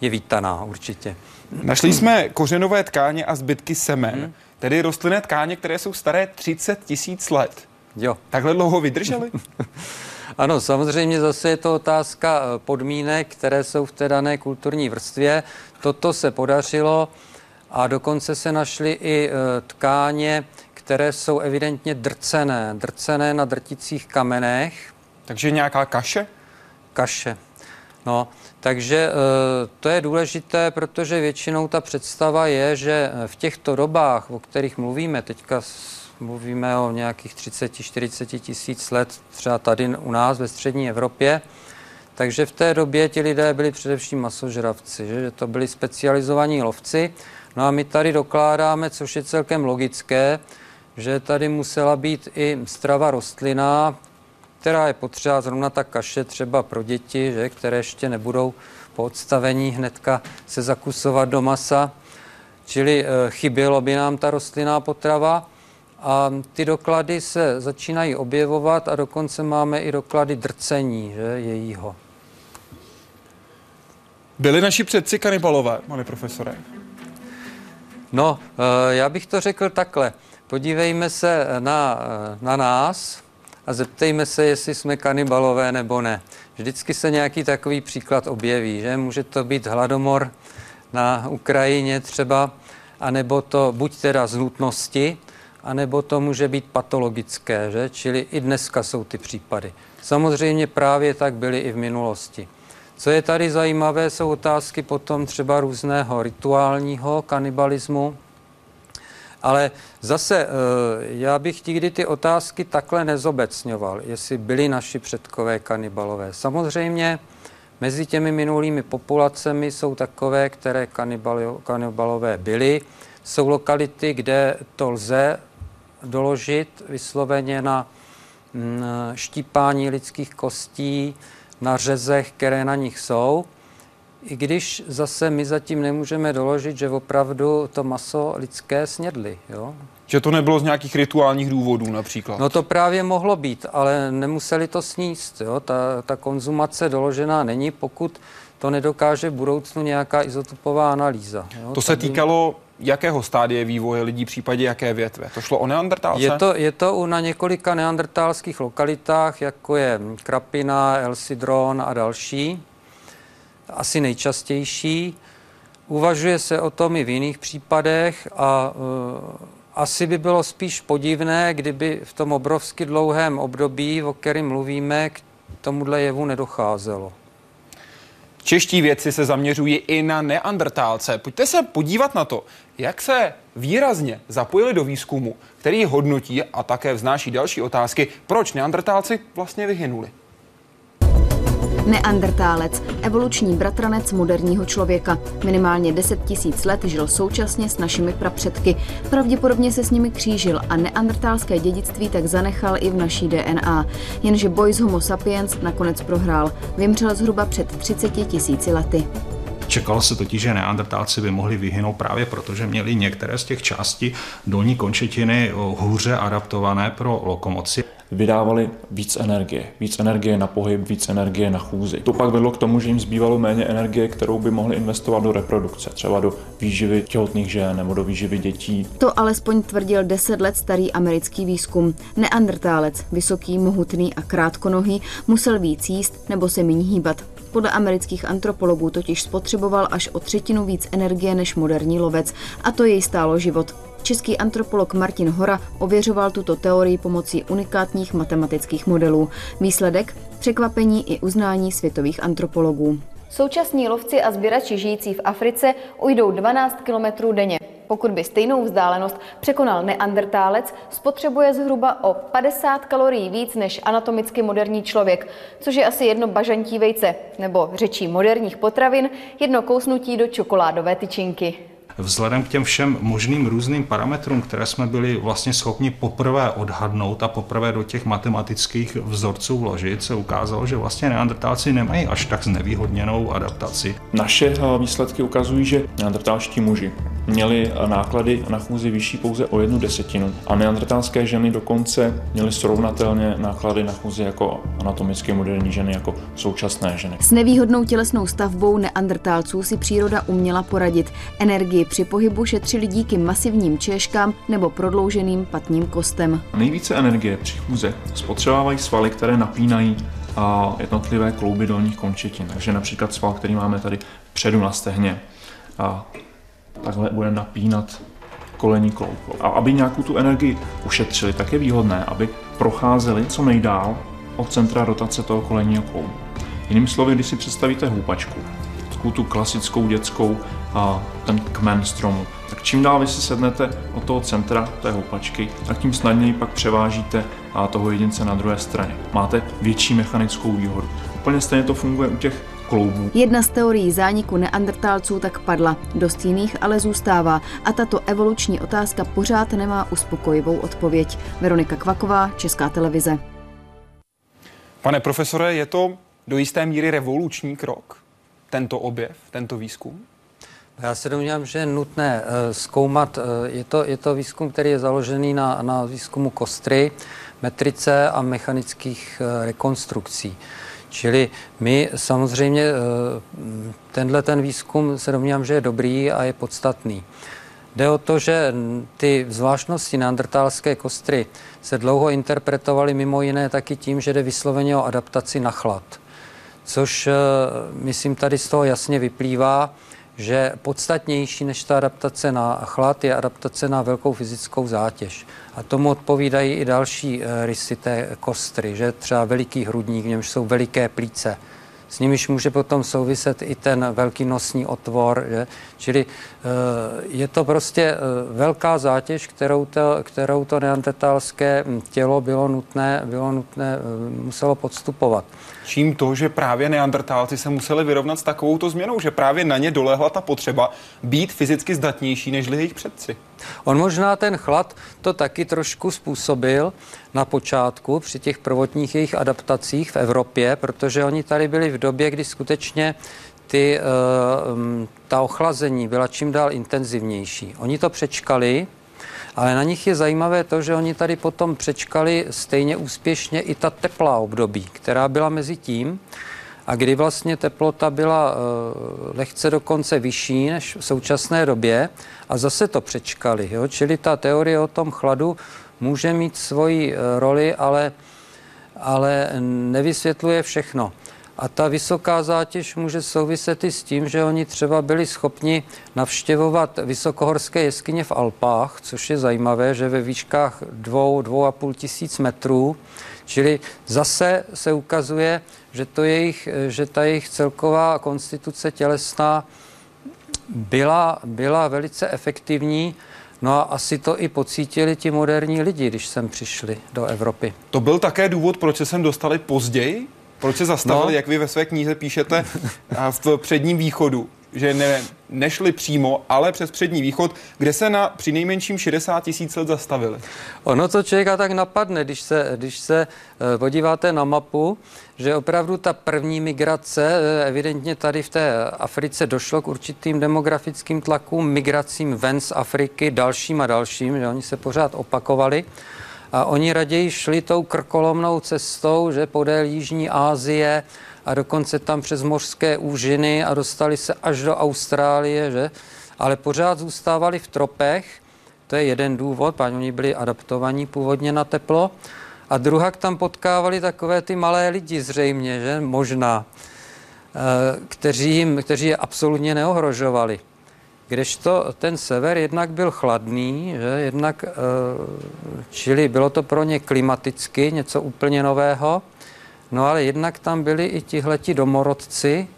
je vítaná určitě. Našli jsme kořenové tkáně a zbytky semen, hmm. tedy rostlinné tkáně, které jsou staré třicet tisíc let. Jo. Takhle dlouho vydržely? Ano, samozřejmě zase je to otázka podmínek, které jsou v té dané kulturní vrstvě. Toto se podařilo a dokonce se našly i tkáně, které jsou evidentně drcené. Drcené na drticích kamenech. Takže nějaká kaše? Kaše. No, takže to je důležité, protože většinou ta představa je, že v těchto dobách, o kterých mluvíme teďka, mluvíme o nějakých třicet až čtyřicet tisíc let třeba tady u nás ve střední Evropě. Takže v té době ti lidé byli především masožravci, že to byli specializovaní lovci. No a my tady dokládáme, což je celkem logické, že tady musela být i strava rostlinná, která je potřeba, zrovna ta kaše třeba pro děti, že, které ještě nebudou po odstavení hnedka se zakusovat do masa. Čili chybělo by nám ta rostlinná potrava. A ty doklady se začínají objevovat a dokonce máme i doklady drcení, že, jejího. Byli naši předci kanibalové, pane profesore? No, já bych to řekl takhle. Podívejme se na, na nás a zeptejme se, jestli jsme kanibalové nebo ne. Vždycky se nějaký takový příklad objeví, že? Může to být hladomor na Ukrajině třeba, anebo to buď teda z nutnosti, anebo to může být patologické, že? Čili i dneska jsou ty případy. Samozřejmě právě tak byly i v minulosti. Co je tady zajímavé, jsou otázky potom třeba různého rituálního kanibalismu, ale zase já bych nikdy ty otázky takhle nezobecňoval, jestli byli naši předkové kanibalové. Samozřejmě mezi těmi minulými populacemi jsou takové, které kanibalové byly. Jsou lokality, kde to lze doložit vysloveně na štípání lidských kostí, na řezech, které na nich jsou. I když zase my zatím nemůžeme doložit, že opravdu to maso lidské snědli. Jo? Že to nebylo z nějakých rituálních důvodů například? No to právě mohlo být, ale nemuseli to sníst. Jo? Ta, ta konzumace doložená není, pokud to nedokáže v budoucnu nějaká izotopová analýza. Jo? To se týkalo jakého stádie vývoje lidí, případně jaké větve? To šlo o neandertálce? Je to, je to na několika neandertálských lokalitách, jako je Krapina, El Cidron a další. Asi nejčastější. Uvažuje se o tom i v jiných případech a uh, asi by bylo spíš podivné, kdyby v tom obrovsky dlouhém období, o kterém mluvíme, k tomuhle jevu nedocházelo. Čeští vědci se zaměřují i na neandertálce. Pojďte se podívat na to, jak se výrazně zapojili do výzkumu, který hodnotí a také vznáší další otázky, proč neandertálci vlastně vyhynuli. Neandertálec, evoluční bratranec moderního člověka. Minimálně deset tisíc let žil současně s našimi prapředky. Pravděpodobně se s nimi křížil a neandertálské dědictví tak zanechal i v naší D N A. Jenže boj s Homo sapiens nakonec prohrál. Vymřel zhruba před třiceti tisíci lety. Čekalo se totiž, že neandertálci by mohli vyhynout právě proto, že měli některé z těch částí dolní končetiny hůře adaptované pro lokomoci. vydávali víc energie. Víc energie na pohyb, víc energie na chůzi. To pak vedlo k tomu, že jim zbývalo méně energie, kterou by mohli investovat do reprodukce, třeba do výživy těhotných žen nebo do výživy dětí. To alespoň tvrdil deset let starý americký výzkum. Neandertálec, vysoký, mohutný a krátkonohý, musel víc jíst nebo se méně hýbat. Podle amerických antropologů totiž spotřeboval až o třetinu víc energie než moderní lovec a to jej stálo život. Český antropolog Martin Hora ověřoval tuto teorii pomocí unikátních matematických modelů. Výsledek? Překvapení i uznání světových antropologů. Současní lovci a sběrači žijící v Africe ujdou dvanáct kilometrů denně. Pokud by stejnou vzdálenost překonal neandertálec, spotřebuje zhruba o padesát kalorií víc než anatomicky moderní člověk, což je asi jedno bažantí vejce, nebo řečí moderních potravin, jedno kousnutí do čokoládové tyčinky. Vzhledem k těm všem možným různým parametrům, které jsme byli vlastně schopni poprvé odhadnout a poprvé do těch matematických vzorců vložit, se ukázalo, že vlastně neandertálci nemají až tak znevýhodněnou adaptaci. Naše výsledky ukazují, že neandertálští muži měli náklady na chůzi vyšší pouze o jednu desetinu a neandertálské ženy dokonce měly srovnatelně náklady na chůzi jako anatomicky moderní ženy, jako současné ženy. S nevýhodnou tělesnou stavbou neandertálců si příroda uměla poradit. Energii při pohybu šetřili díky masivním češkám nebo prodlouženým patním kostem. Nejvíce energie při chůze spotřebovávají svaly, které napínají a jednotlivé klouby dolních končetin. Takže například sval, který máme tady předu na stehně, a takhle bude napínat kolení kloub. A aby nějakou tu energii ušetřili, tak je výhodné, aby procházeli co nejdál od centra rotace toho kolenního kloubu. Jinými slovy, když si představíte houpačku, tu klasickou dětskou, a ten kmen stromu. Tak čím dál vy si sednete od toho centra té houpačky, tak tím snadněji pak převážíte a toho jedince na druhé straně. Máte větší mechanickou výhodu. Úplně stejně to funguje u těch kloubů. Jedna z teorií zániku neandertálců tak padla, dost jiných ale zůstává a tato evoluční otázka pořád nemá uspokojivou odpověď. Veronika Kvaková, Česká televize. Pane profesore, je to do jisté míry revoluční krok? Tento objev, tento výzkum? Já se domnívám, že je nutné zkoumat. Je to, je to výzkum, který je založený na, na výzkumu kostry, metrice a mechanických rekonstrukcí. Čili my samozřejmě tenhle ten výzkum se domnívám, že je dobrý a je podstatný. Jde o to, že ty zvláštnosti neandertálské kostry se dlouho interpretovaly mimo jiné taky tím, že jde vysloveně o adaptaci na chlad. Což, myslím, tady z toho jasně vyplývá, že podstatnější než ta adaptace na chlad je adaptace na velkou fyzickou zátěž. A tomu odpovídají i další rysy té kostry, že třeba veliký hrudník, v němž jsou veliké plíce. S nimiž může potom souviset i ten velký nosní otvor. Že? Čili je to prostě velká zátěž, kterou to, kterou to neandertálské tělo bylo nutné, bylo nutné, muselo podstupovat. Čím to, že právě neandertálci se museli vyrovnat s takovouto změnou, že právě na ně dolehla ta potřeba být fyzicky zdatnější než jejich předci? On možná ten chlad to taky trošku způsobil na počátku při těch prvotních jejich adaptacích v Evropě, protože oni tady byli v době, kdy skutečně ty, uh, ta ochlazení byla čím dál intenzivnější. Oni to přečkali, ale na nich je zajímavé to, že oni tady potom přečkali stejně úspěšně i ta teplá období, která byla mezi tím, a kdy vlastně teplota byla uh, lehce dokonce vyšší než v současné době a zase to přečkali. Jo? Čili ta teorie o tom chladu může mít svoji uh, roli, ale, ale nevysvětluje všechno. A ta vysoká zátěž může souviset i s tím, že oni třeba byli schopni navštěvovat vysokohorské jeskyně v Alpách, což je zajímavé, že ve výškách dvou, dvou a půl tisíc metrů. Čili zase se ukazuje, že, to jejich, že ta jejich celková konstituce tělesná byla, byla velice efektivní. No a asi to i pocítili ti moderní lidi, když sem přišli do Evropy. To byl také důvod, proč se sem dostali později? Proč se zastavili, no. Jak vy ve své knize píšete, v předním východu, že ne, nešli přímo, ale přes přední východ, kde se na přinejmenším šedesát tisíc let zastavili? Ono to člověka tak napadne, když se, když se podíváte na mapu, že opravdu ta první migrace, evidentně tady v té Africe došlo k určitým demografickým tlakům, migracím ven z Afriky, dalším a dalším, že oni se pořád opakovali. A oni raději šli tou krkolomnou cestou, že podél Jižní Asie a dokonce tam přes mořské úžiny a dostali se až do Austrálie, že? Ale pořád zůstávali v tropech. To je jeden důvod, protože oni byli adaptovaní původně na teplo. A druhak tam potkávali takové ty malé lidi zřejmě, že? Možná, kteří, jim, kteří je absolutně neohrožovali. Kdežto ten sever jednak byl chladný, že? Jednak, čili bylo to pro ně klimaticky něco úplně nového, no ale jednak tam byli i tihleti domorodci,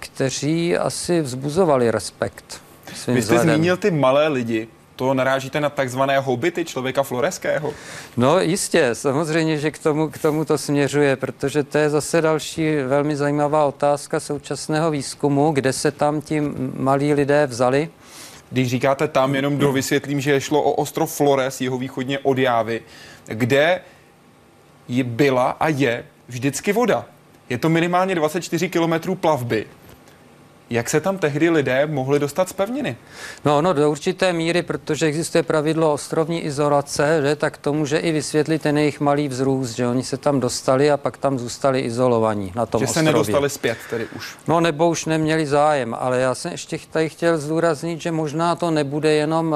kteří asi vzbuzovali respekt svým Vy jste vzhledem. Zmínil ty malé lidi. To narážíte na takzvané hobity člověka floreského? No jistě, samozřejmě, že k tomu, k tomu to směřuje, protože to je zase další velmi zajímavá otázka současného výzkumu, kde se tam ti malí lidé vzali. Když říkáte tam, jenom dovysvětlím, že šlo o ostrov Flores, jihovýchodně od Jávy, kde je byla a je vždycky voda. Je to minimálně dvacet čtyři kilometrů plavby. Jak se tam tehdy lidé mohli dostat z pevniny? No, no, do určité míry, protože existuje pravidlo ostrovní izolace, že, tak to může i vysvětlit ten jejich malý vzrůst, že oni se tam dostali a pak tam zůstali izolovaní na tom ostrově. Že se nedostali zpět tedy už. No, nebo už neměli zájem, ale já jsem ještě tady chtěl zdůraznit, že možná to nebude jenom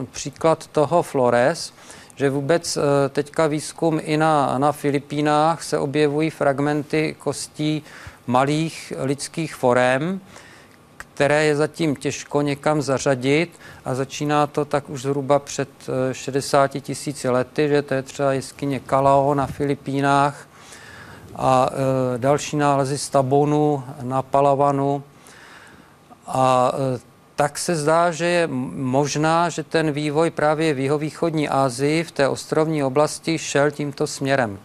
uh, příklad toho Flores, že vůbec uh, teďka výzkum i na, na Filipínách se objevují fragmenty kostí malých lidských forem, které je zatím těžko někam zařadit a začíná to tak už zhruba před šedesáti tisíci lety, že to je třeba jeskyně Cavallo na Filipínách a e, další nálezy z Tabonu na Palavanu. A e, tak se zdá, že je možná, že ten vývoj právě v jihovýchodní Asii, v té ostrovní oblasti, šel tímto směrem.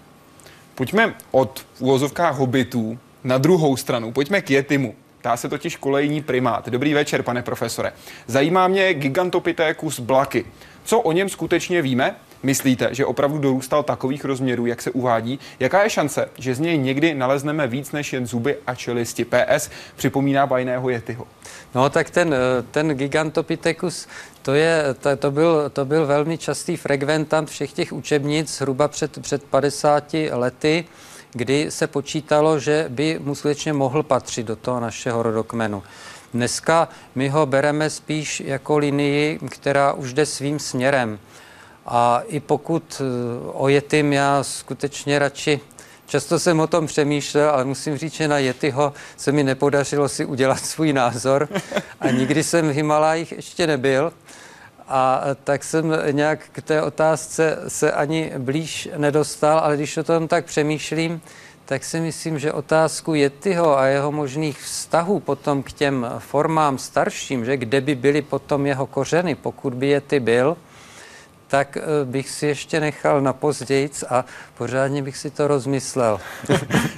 Pojďme od uvozovkách hobitů na druhou stranu, pojďme k jetimu. Tá se totiž kolejní primát. Dobrý večer, pane profesore. Zajímá mě Gigantopithecus blacki. Co o něm skutečně víme? Myslíte, že opravdu dorůstal takových rozměrů, jak se uvádí? Jaká je šance, že z něj někdy nalezneme víc než jen zuby a čelisti? P S připomíná bajného jetyho. No tak ten, ten Gigantopithecus, to, je, to, to, byl, to byl velmi častý frekventant všech těch učebnic, hruba před, před padesáti lety. Kdy se počítalo, že by mu skutečně mohl patřit do toho našeho rodokmenu. Dneska my ho bereme spíš jako linii, která už jde svým směrem. A i pokud o jetym já skutečně radši, často jsem o tom přemýšlel, ale musím říct, že na jetyho se mi nepodařilo si udělat svůj názor a nikdy jsem v Himalajích ještě nebyl. A tak jsem nějak k té otázce se ani blíž nedostal, ale když o tom tak přemýšlím, tak si myslím, že otázku jetyho a jeho možných vztahů potom k těm formám starším, že kde by byly potom jeho kořeny, pokud by jety byl, tak bych si ještě nechal na pozdějc a pořádně bych si to rozmyslel.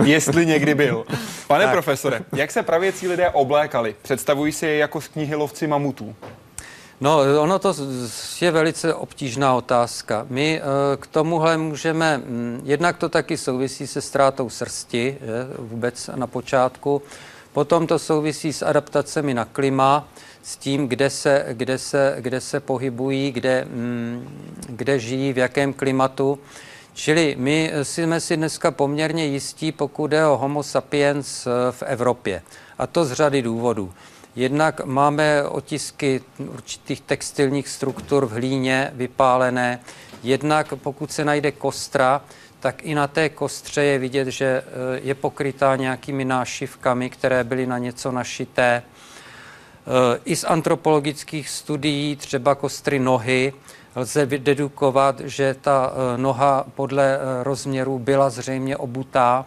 Jestli někdy byl. Pane tak. Profesore, jak se pravěcí lidé oblékali? Představují si je jako z knihy Lovci mamutů. No, ono to je velice obtížná otázka. My k tomuhle můžeme, jednak to taky souvisí se ztrátou srsti, že, vůbec na počátku. Potom to souvisí s adaptacemi na klima, s tím, kde se, kde se, kde se pohybují, kde, kde žijí, v jakém klimatu. Čili my jsme si dneska poměrně jistí, pokud je o Homo sapiens v Evropě. A to z řady důvodů. Jednak máme otisky určitých textilních struktur v hlíně vypálené. Jednak pokud se najde kostra, tak i na té kostře je vidět, že je pokrytá nějakými nášivkami, které byly na něco našité. I z antropologických studií, třeba kostry nohy, lze dedukovat, že ta noha podle rozměru byla zřejmě obutá.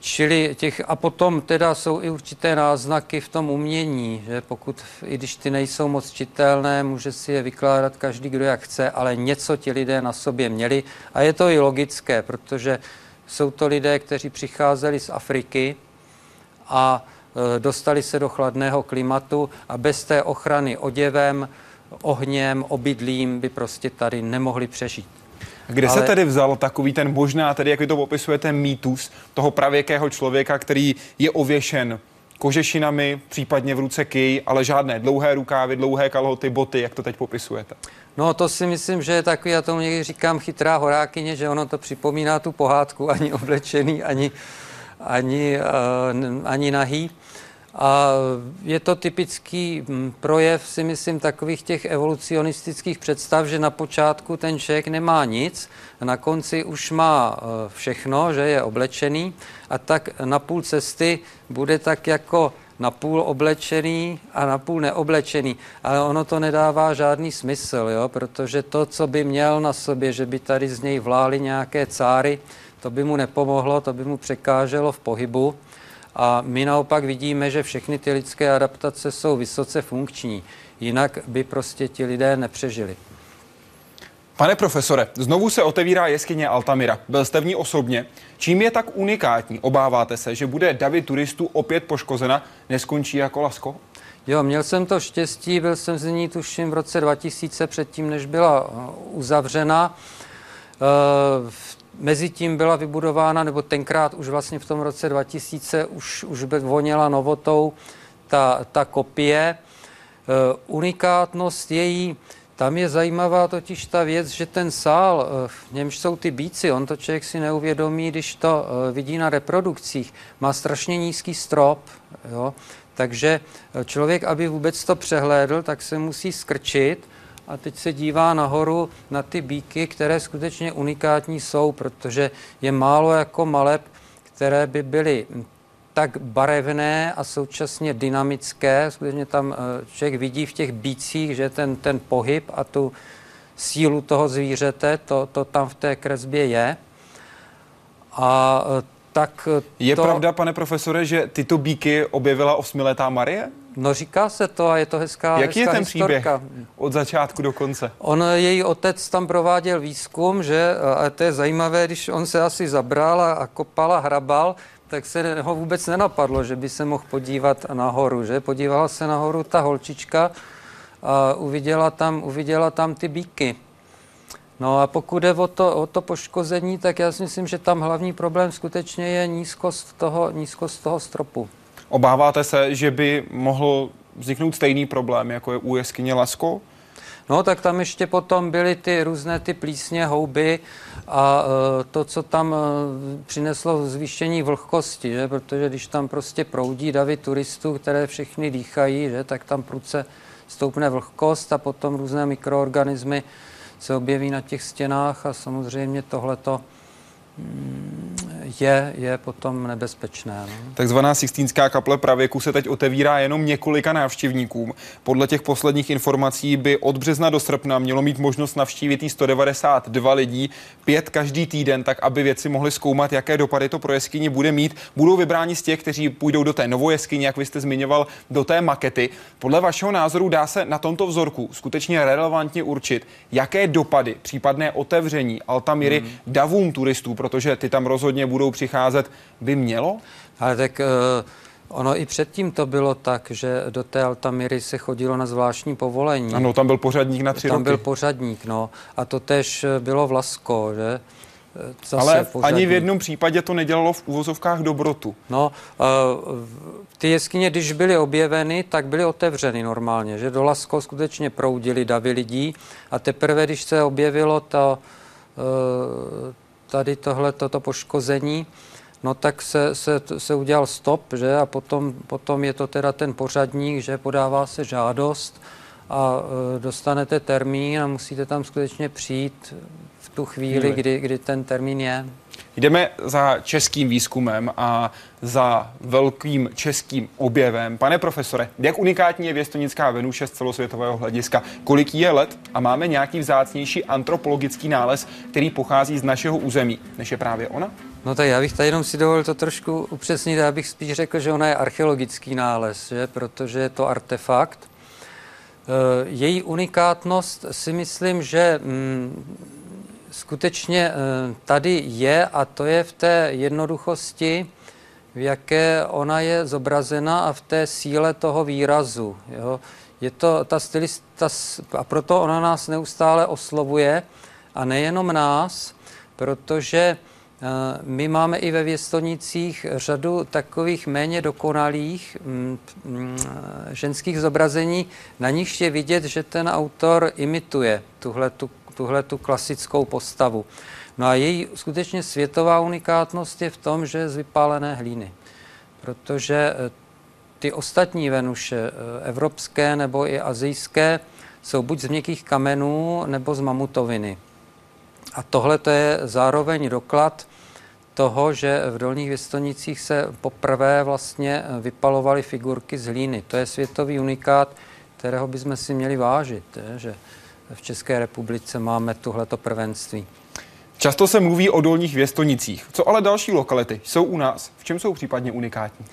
Čili těch, a potom teda jsou i určité náznaky v tom umění, že pokud, i když ty nejsou moc čitelné, může si je vykládat každý, kdo jak chce, ale něco ti lidé na sobě měli. A je to i logické, protože jsou to lidé, kteří přicházeli z Afriky a dostali se do chladného klimatu a bez té ochrany oděvem, ohněm, obydlím by prostě tady nemohli přežít. Kde Ale... se tedy vzal takový ten možná, tedy jak vy to popisujete, mýtus toho pravěkého člověka, který je ověšen kožešinami, případně v ruce kij, ale žádné dlouhé rukávy, dlouhé kalhoty, boty, jak to teď popisujete? No to si myslím, že je takový, já tomu někdy říkám chytrá horákyně, že ono to připomíná tu pohádku, ani oblečený, ani, ani, ani nahý. A je to typický projev, si myslím, takových těch evolucionistických představ, že na počátku ten člověk nemá nic, na konci už má všechno, že je oblečený a tak na půl cesty bude tak jako napůl oblečený a napůl neoblečený. Ale ono to nedává žádný smysl, jo? Protože to, co by měl na sobě, že by tady z něj vlály nějaké cáry, to by mu nepomohlo, to by mu překáželo v pohybu. A my naopak vidíme, že všechny ty lidské adaptace jsou vysoce funkční. Jinak by prostě ti lidé nepřežili. Pane profesore, znovu se otevírá jeskyně Altamira. Byl jste v ní osobně. Čím je tak unikátní? Obáváte se, že bude davy turistů opět poškozena, neskončí jako Lascaux? Jo, měl jsem to štěstí, byl jsem z ní tuším v roce dva tisíce, předtím, než byla uzavřena. E, Mezitím byla vybudována, nebo tenkrát už vlastně v tom roce dva tisíce už, už voněla novotou ta, ta kopie. Uh, unikátnost její, tam je zajímavá totiž ta věc, že ten sál, uh, v němž jsou ty býci, on to člověk si neuvědomí, když to uh, vidí na reprodukcích, má strašně nízký strop, jo? Takže člověk, aby vůbec to přehlédl, tak se musí skrčit. A teď se dívá nahoru na ty býky, které skutečně unikátní jsou, protože je málo jako maleb, které by byly tak barevné a současně dynamické. Skutečně tam člověk vidí v těch býcích, že ten, ten pohyb a tu sílu toho zvířete, to, to tam v té kresbě je. A tak je to... pravda, pane profesore, že tyto býky objevila osmiletá Marie? No říká se to a je to hezká historka. Jaký je ten příběh od začátku do konce? On, její otec tam prováděl výzkum, že, a to je zajímavé, když on se asi zabral a, a kopal a hrabal, tak se ho vůbec nenapadlo, že by se mohl podívat nahoru, že? Podívala se nahoru ta holčička a uviděla tam, uviděla tam ty býky. No a pokud jde o to, o to poškození, tak já si myslím, že tam hlavní problém skutečně je nízkost toho, nízkost toho stropu. Obáváte se, že by mohl vzniknout stejný problém, jako je u jeskyně Lascaux? No, tak tam ještě potom byly ty různé ty plísně, houby a to, co tam přineslo zvýšení vlhkosti, že? Protože když tam prostě proudí davy turistů, které všechny dýchají, že? Tak tam prudce stoupne vlhkost a potom různé mikroorganismy se objeví na těch stěnách a samozřejmě tohleto je, je potom nebezpečné. No. Takzvaná Sixtínská kaple pravěku se teď otevírá jenom několika návštěvníkům. Podle těch posledních informací by od března do srpna mělo mít možnost navštívit jí sto devadesát dva lidí, pět každý týden, tak aby vědci mohli zkoumat, jaké dopady to pro jeskyni bude mít. Budou vybráni z těch, kteří půjdou do té novou jeskyně, jak vy jste zmiňoval, do té makety. Podle vašeho názoru dá se na tomto vzorku skutečně relevantně určit, jaké dopady případné otevření Altamiry hmm. davům turistů, protože ty tam rozhodně budou přicházet, by mělo? Ale tak uh, ono i předtím to bylo tak, že do té Altamiry se chodilo na zvláštní povolení. Ano, tam byl pořadník na tři tam roky. Tam byl pořadník, no. A to tež bylo v Lascaux, že? Zase ale pořadník. Ani v jednom případě to nedělalo v uvozovkách dobrotu. No, uh, ty jeskyně, když byly objeveny, tak byly otevřeny normálně, že? Do Lascaux skutečně proudili davy lidí a teprve, když se objevilo to... Uh, tady tohle, toto poškození, no tak se, se, se udělal stop, že, a potom, potom je to teda ten pořadník, že podává se žádost a e, dostanete termín a musíte tam skutečně přijít v tu chvíli, kdy, kdy ten termín je. Jdeme za českým výzkumem a za velkým českým objevem. Pane profesore, jak unikátní je Věstonická Venuše z celosvětového hlediska? Kolik je let a máme nějaký vzácnější antropologický nález, který pochází z našeho území, než je právě ona? No tak já bych tady jenom si dovolil to trošku upřesnit, já bych spíš řekl, že ona je archeologický nález, že? Protože je to artefakt. Její unikátnost si myslím, že... Mm, skutečně tady je a to je v té jednoduchosti, v jaké ona je zobrazena a v té síle toho výrazu. Jo. Je to ta stylista a proto ona nás neustále oslovuje a nejenom nás, protože My máme i ve Věstonicích řadu takových méně dokonalých ženských zobrazení, na nichž je vidět, že ten autor imituje tuhletu, tuhletu klasickou postavu. No a její skutečně světová unikátnost je v tom, že je z vypálené hlíny, protože ty ostatní Venuše, evropské nebo i asijské, jsou buď z měkkých kamenů nebo z mamutoviny. A tohle to je zároveň doklad toho, že v Dolních Věstonicích se poprvé vlastně vypalovaly figurky z hlíny. To je světový unikát, kterého bychom si měli vážit, je, že v České republice máme tuhleto prvenství. Často se mluví o Dolních Věstonicích. Co ale další lokality jsou u nás? V čem jsou případně unikátní?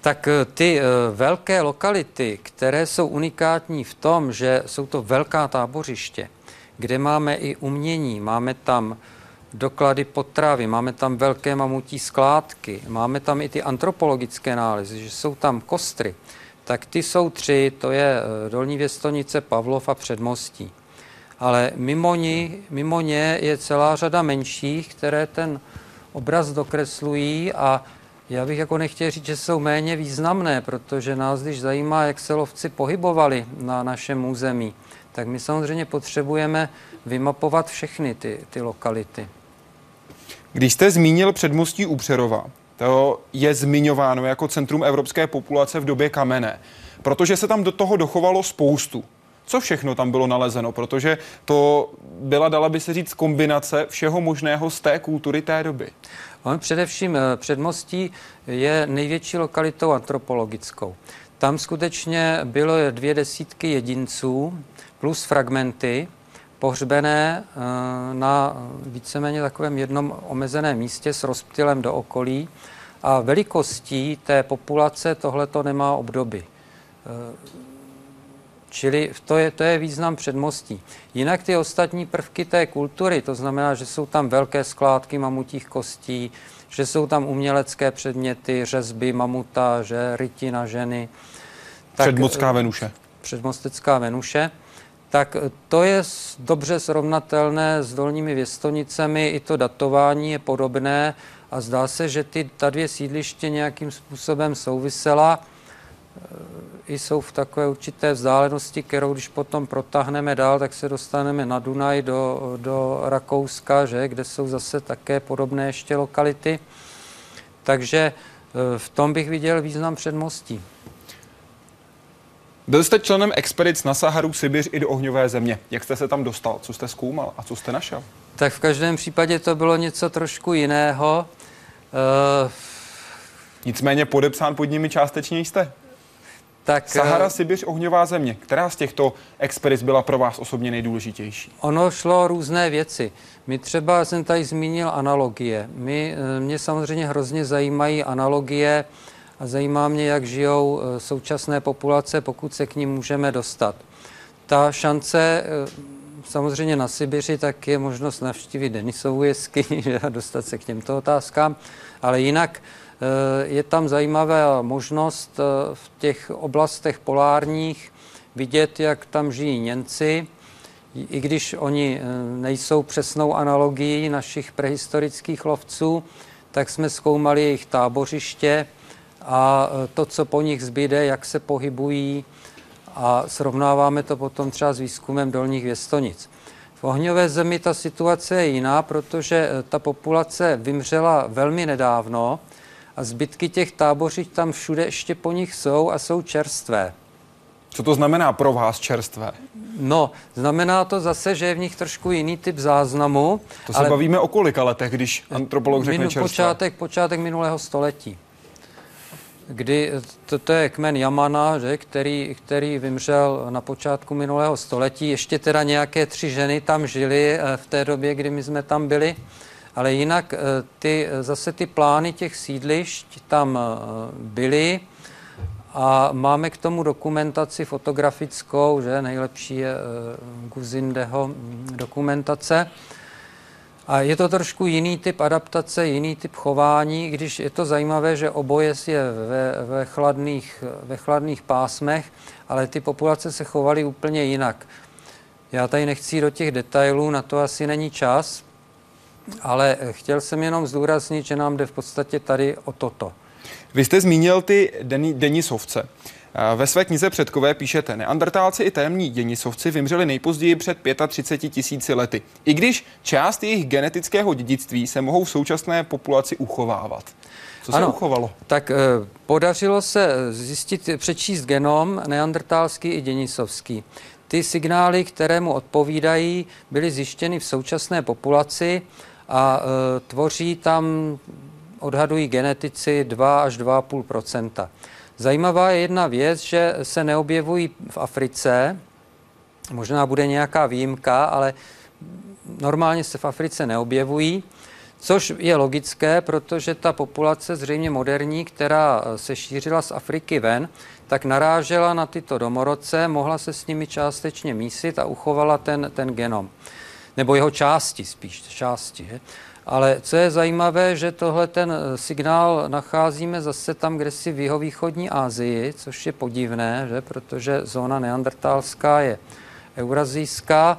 Tak ty velké lokality, které jsou unikátní v tom, že jsou to velká tábořiště, kde máme i umění, máme tam doklady potravy, máme tam velké mamutí skládky, máme tam i ty antropologické nálezy, že jsou tam kostry, tak ty jsou tři, to je Dolní Věstonice, Pavlov a Předmostí. Ale mimo, ní, mimo ně je celá řada menších, které ten obraz dokreslují, a já bych jako nechtěl říct, že jsou méně významné, protože nás, když zajímá, jak se lovci pohybovali na našem území, tak my samozřejmě potřebujeme vymapovat všechny ty, ty lokality. Když jste zmínil Předmostí u Přerova, to je zmiňováno jako centrum evropské populace v době kamenné, protože se tam do toho dochovalo spoustu. Co všechno tam bylo nalezeno? Protože to byla, dala by se říct, kombinace všeho možného z té kultury té doby. On především Předmostí je největší lokalitou antropologickou. Tam skutečně bylo dvě desítky jedinců plus fragmenty pohřbené na víceméně takovém jednom omezeném místě s rozptylem do okolí, a velikostí té populace tohleto nemá obdoby. Čili to je, to je význam Předmostí. Jinak ty ostatní prvky té kultury, to znamená, že jsou tam velké skládky mamutích kostí, že jsou tam umělecké předměty, řezby mamuta, že ryti na ženy. Tak, předmostská Venuše. Předmostecká Venuše. Tak to je dobře srovnatelné s Dolními Věstonicemi, i to datování je podobné a zdá se, že ty, ta dvě sídliště nějakým způsobem souvisela, i jsou v takové určité vzdálenosti, kterou když potom protáhneme dál, tak se dostaneme na Dunaj do, do Rakouska, že, kde jsou zase také podobné ještě lokality. Takže v tom bych viděl význam Předmostí. Byl jste členem expedic na Saharu, Sibiř i do Ohňové země. Jak jste se tam dostal? Co jste zkoumal a co jste našel? Tak v každém případě to bylo něco trošku jiného. Uh, Nicméně podepsán pod nimi částečně jste. Tak, Sahara, Sibiř, Ohňová země. Která z těchto expedic byla pro vás osobně nejdůležitější? Ono šlo různé věci. My třeba, jsem tady zmínil analogie. My, mě samozřejmě hrozně zajímají analogie a zajímá mě, jak žijou současné populace, pokud se k ním můžeme dostat. Ta šance samozřejmě na Sibiři, tak je možnost navštívit Denisovu jeskyni a dostat se k těmto otázkám, ale jinak je tam zajímavá možnost v těch oblastech polárních vidět, jak tam žijí Němci, i když oni nejsou přesnou analogií našich prehistorických lovců, tak jsme zkoumali jejich tábořiště a to, co po nich zbyde, jak se pohybují, a srovnáváme to potom třeba s výzkumem Dolních Věstonic. V Ohňové zemi ta situace je jiná, protože ta populace vymřela velmi nedávno, a zbytky těch táboří tam všude ještě po nich jsou a jsou čerstvé. Co to znamená pro vás čerstvé? No, znamená to zase, že je v nich trošku jiný typ záznamu. To se ale bavíme o kolika letech, když antropolog řekne čerstvé? Počátek, počátek minulého století, kdy to, to je kmen Jamana, že, který, který vymřel na počátku minulého století. Ještě teda nějaké tři ženy tam žily v té době, kdy my jsme tam byli. Ale jinak ty, zase ty plány těch sídlišť tam byly a máme k tomu dokumentaci fotografickou, že nejlepší je Guzindeho dokumentace. A je to trošku jiný typ adaptace, jiný typ chování, když je to zajímavé, že oboje je ve, ve, chladných, ve chladných pásmech, ale ty populace se chovaly úplně jinak. Já tady nechci do těch detailů, na to asi není čas. ale chtěl jsem jenom zdůraznit, že nám jde v podstatě tady o toto. Vy jste zmínil ty Denisovce. Ve své knize Předkové píšete, neandertálci i tajemní Denisovci vymřeli nejpozději před třiceti pěti tisíci lety, i když část jejich genetického dědictví se mohou v současné populaci uchovávat. Co se ano, uchovalo? Tak eh, podařilo se zjistit, přečíst genom neandertálský i denisovský. Ty signály, které mu odpovídají, byly zjištěny v současné populaci a eh, tvoří tam, odhadují genetici, dva až dva a půl procenta. Zajímavá je jedna věc, že se neobjevují v Africe, možná bude nějaká výjimka, ale normálně se v Africe neobjevují, což je logické, protože ta populace zřejmě moderní, která se šířila z Afriky ven, tak narážela na tyto domorodce, mohla se s nimi částečně mísit a uchovala ten, ten genom, nebo jeho části spíš, části, že? Ale co je zajímavé, že tohle ten signál nacházíme zase tam, kde si v jihovýchodní Asii, což je podivné, že? Protože zóna neandertálská je eurazijská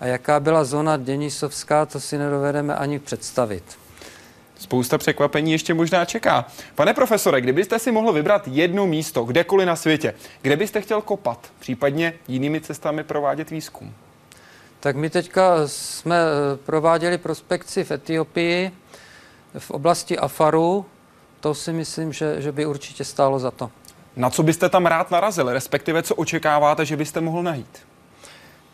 a jaká byla zóna denisovská, to si nedovedeme ani představit. Spousta překvapení ještě možná čeká. Pane profesore, kdybyste si mohl vybrat jedno místo, kdekoliv na světě, kde byste chtěl kopat, případně jinými cestami provádět výzkum? Tak my teďka jsme prováděli prospekci v Etiopii, v oblasti Afaru. To si myslím, že, že by určitě stálo za to. Na co byste tam rád narazil, respektive co očekáváte, že byste mohl najít?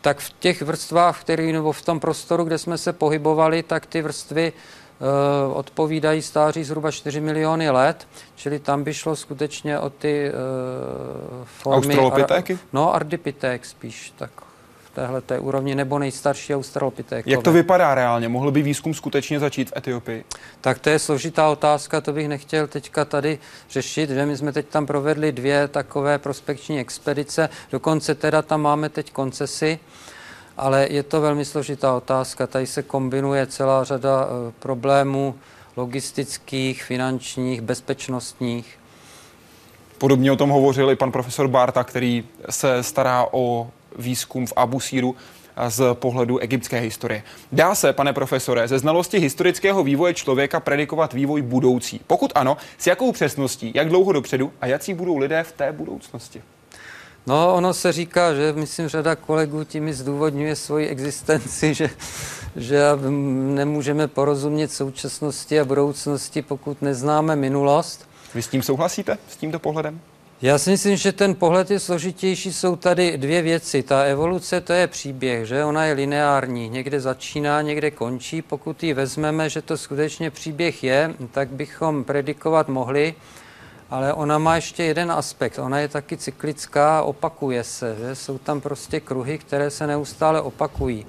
Tak v těch vrstvách, který, nebo v tom prostoru, kde jsme se pohybovali, tak ty vrstvy e, odpovídají stáří zhruba čtyři miliony let, čili tam by šlo skutečně o ty e, formy... Australopithéky? No, Ardipithek spíš, tak... téhle té úrovni, nebo nejstarší australopithekové. Jak to vypadá reálně? Mohl by výzkum skutečně začít v Etiopii? Tak to je složitá otázka, to bych nechtěl teďka tady řešit, že my jsme teď tam provedli dvě takové prospekční expedice, dokonce teda tam máme teď koncesy, ale je to velmi složitá otázka. Tady se kombinuje celá řada problémů logistických, finančních, bezpečnostních. Podobně o tom hovořil i pan profesor Barta, který se stará o výzkum v Abusíru z pohledu egyptské historie. Dá se, pane profesore, ze znalosti historického vývoje člověka predikovat vývoj budoucí? Pokud ano, s jakou přesností, jak dlouho dopředu a jací budou lidé v té budoucnosti? No, ono se říká, že myslím, řada kolegů tím zdůvodňuje svoji existenci, že, že nemůžeme porozumět současnosti a budoucnosti, pokud neznáme minulost. Vy s tím souhlasíte, s tímto pohledem? Já si myslím, že ten pohled je složitější, jsou tady dvě věci. Ta evoluce, to je příběh, že ona je lineární, někde začíná, někde končí. Pokud ji vezmeme, že to skutečně příběh je, tak bychom predikovat mohli, ale ona má ještě jeden aspekt, ona je taky cyklická, opakuje se, že? Jsou tam prostě kruhy, které se neustále opakují.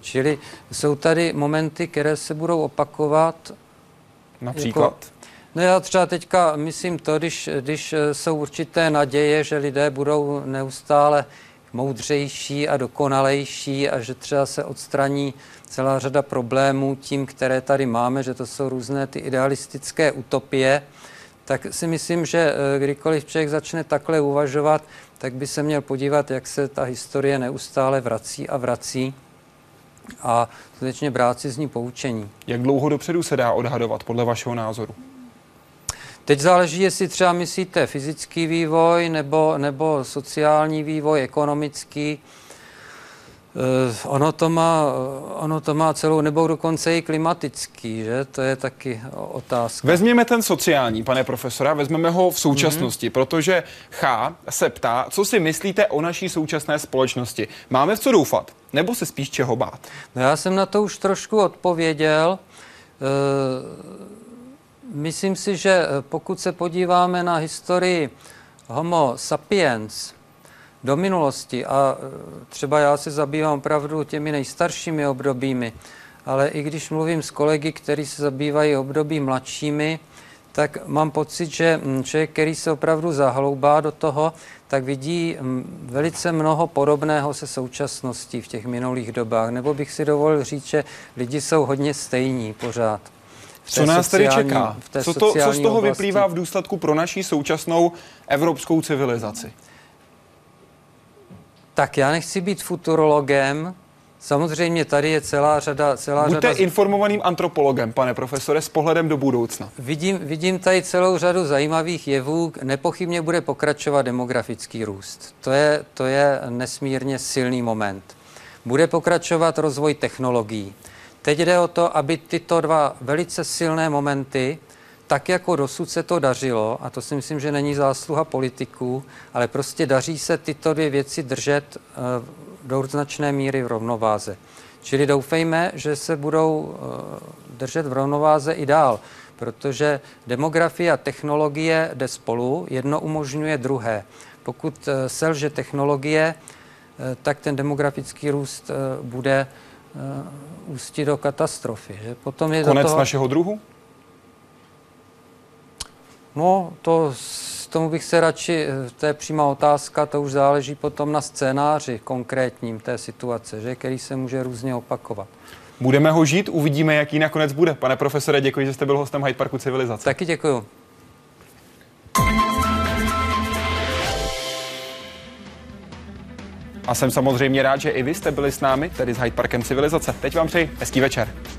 Čili jsou tady momenty, které se budou opakovat. Například? Jako No já třeba teďka myslím to, když, když jsou určité naděje, že lidé budou neustále moudřejší a dokonalejší a že třeba se odstraní celá řada problémů tím, které tady máme, že to jsou různé ty idealistické utopie, tak si myslím, že kdykoliv člověk začne takhle uvažovat, tak by se měl podívat, jak se ta historie neustále vrací a vrací a skutečně brát si z ní poučení. Jak dlouho dopředu se dá odhadovat podle vašeho názoru? Teď záleží, jestli třeba myslíte fyzický vývoj nebo, nebo sociální vývoj, ekonomický. E, ono, to má, ono to má celou, nebo dokonce i klimatický, že? To je taky otázka. Vezměme ten sociální, pane profesora, vezmeme ho v současnosti, mm-hmm. protože H se ptá, co si myslíte o naší současné společnosti. Máme v co doufat, nebo se spíš čeho bát? No já jsem na to už trošku odpověděl. E, Myslím si, že pokud se podíváme na historii Homo sapiens do minulosti, a třeba já se zabývám opravdu těmi nejstaršími obdobími, ale i když mluvím s kolegy, kteří se zabývají období mladšími, tak mám pocit, že člověk, který se opravdu zahloubá do toho, tak vidí velice mnoho podobného se současností v těch minulých dobách. Nebo bych si dovolil říct, že lidi jsou hodně stejní pořád. Co nás tady čeká? Co, to, co z toho oblasti vyplývá v důsledku pro naši současnou evropskou civilizaci? Tak já nechci být futurologem, Samozřejmě tady je celá řada... Celá Buďte řada... informovaným antropologem, pane profesore, s pohledem do budoucna. Vidím, vidím tady celou řadu zajímavých jevů. Nepochybně bude pokračovat demografický růst. To je, to je nesmírně silný moment. Bude pokračovat rozvoj technologií. Teď jde o to, aby tyto dva velice silné momenty, tak jako dosud se to dařilo, a to si myslím, že není zásluha politiků, ale prostě daří se tyto dvě věci držet do značné míry v rovnováze. Čili doufejme, že se budou držet v rovnováze i dál, protože demografie a technologie jde spolu, jedno umožňuje druhé. Pokud selže technologie, tak ten demografický růst bude ústí do katastrofy. Že? Potom je konec do toho... našeho druhu? No, to, tomu bych se radši, to je přímá otázka, to už záleží potom na scénáři konkrétním té situace, že, který se může různě opakovat. Budeme ho žít, uvidíme, jaký nakonec bude. Pane profesore, děkuji, že jste byl hostem Hyde Parku Civilizace. Taky děkuji. A jsem samozřejmě rád, že i vy jste byli s námi, tedy s Hyde Parkem Civilizace. Teď vám přeji hezký večer.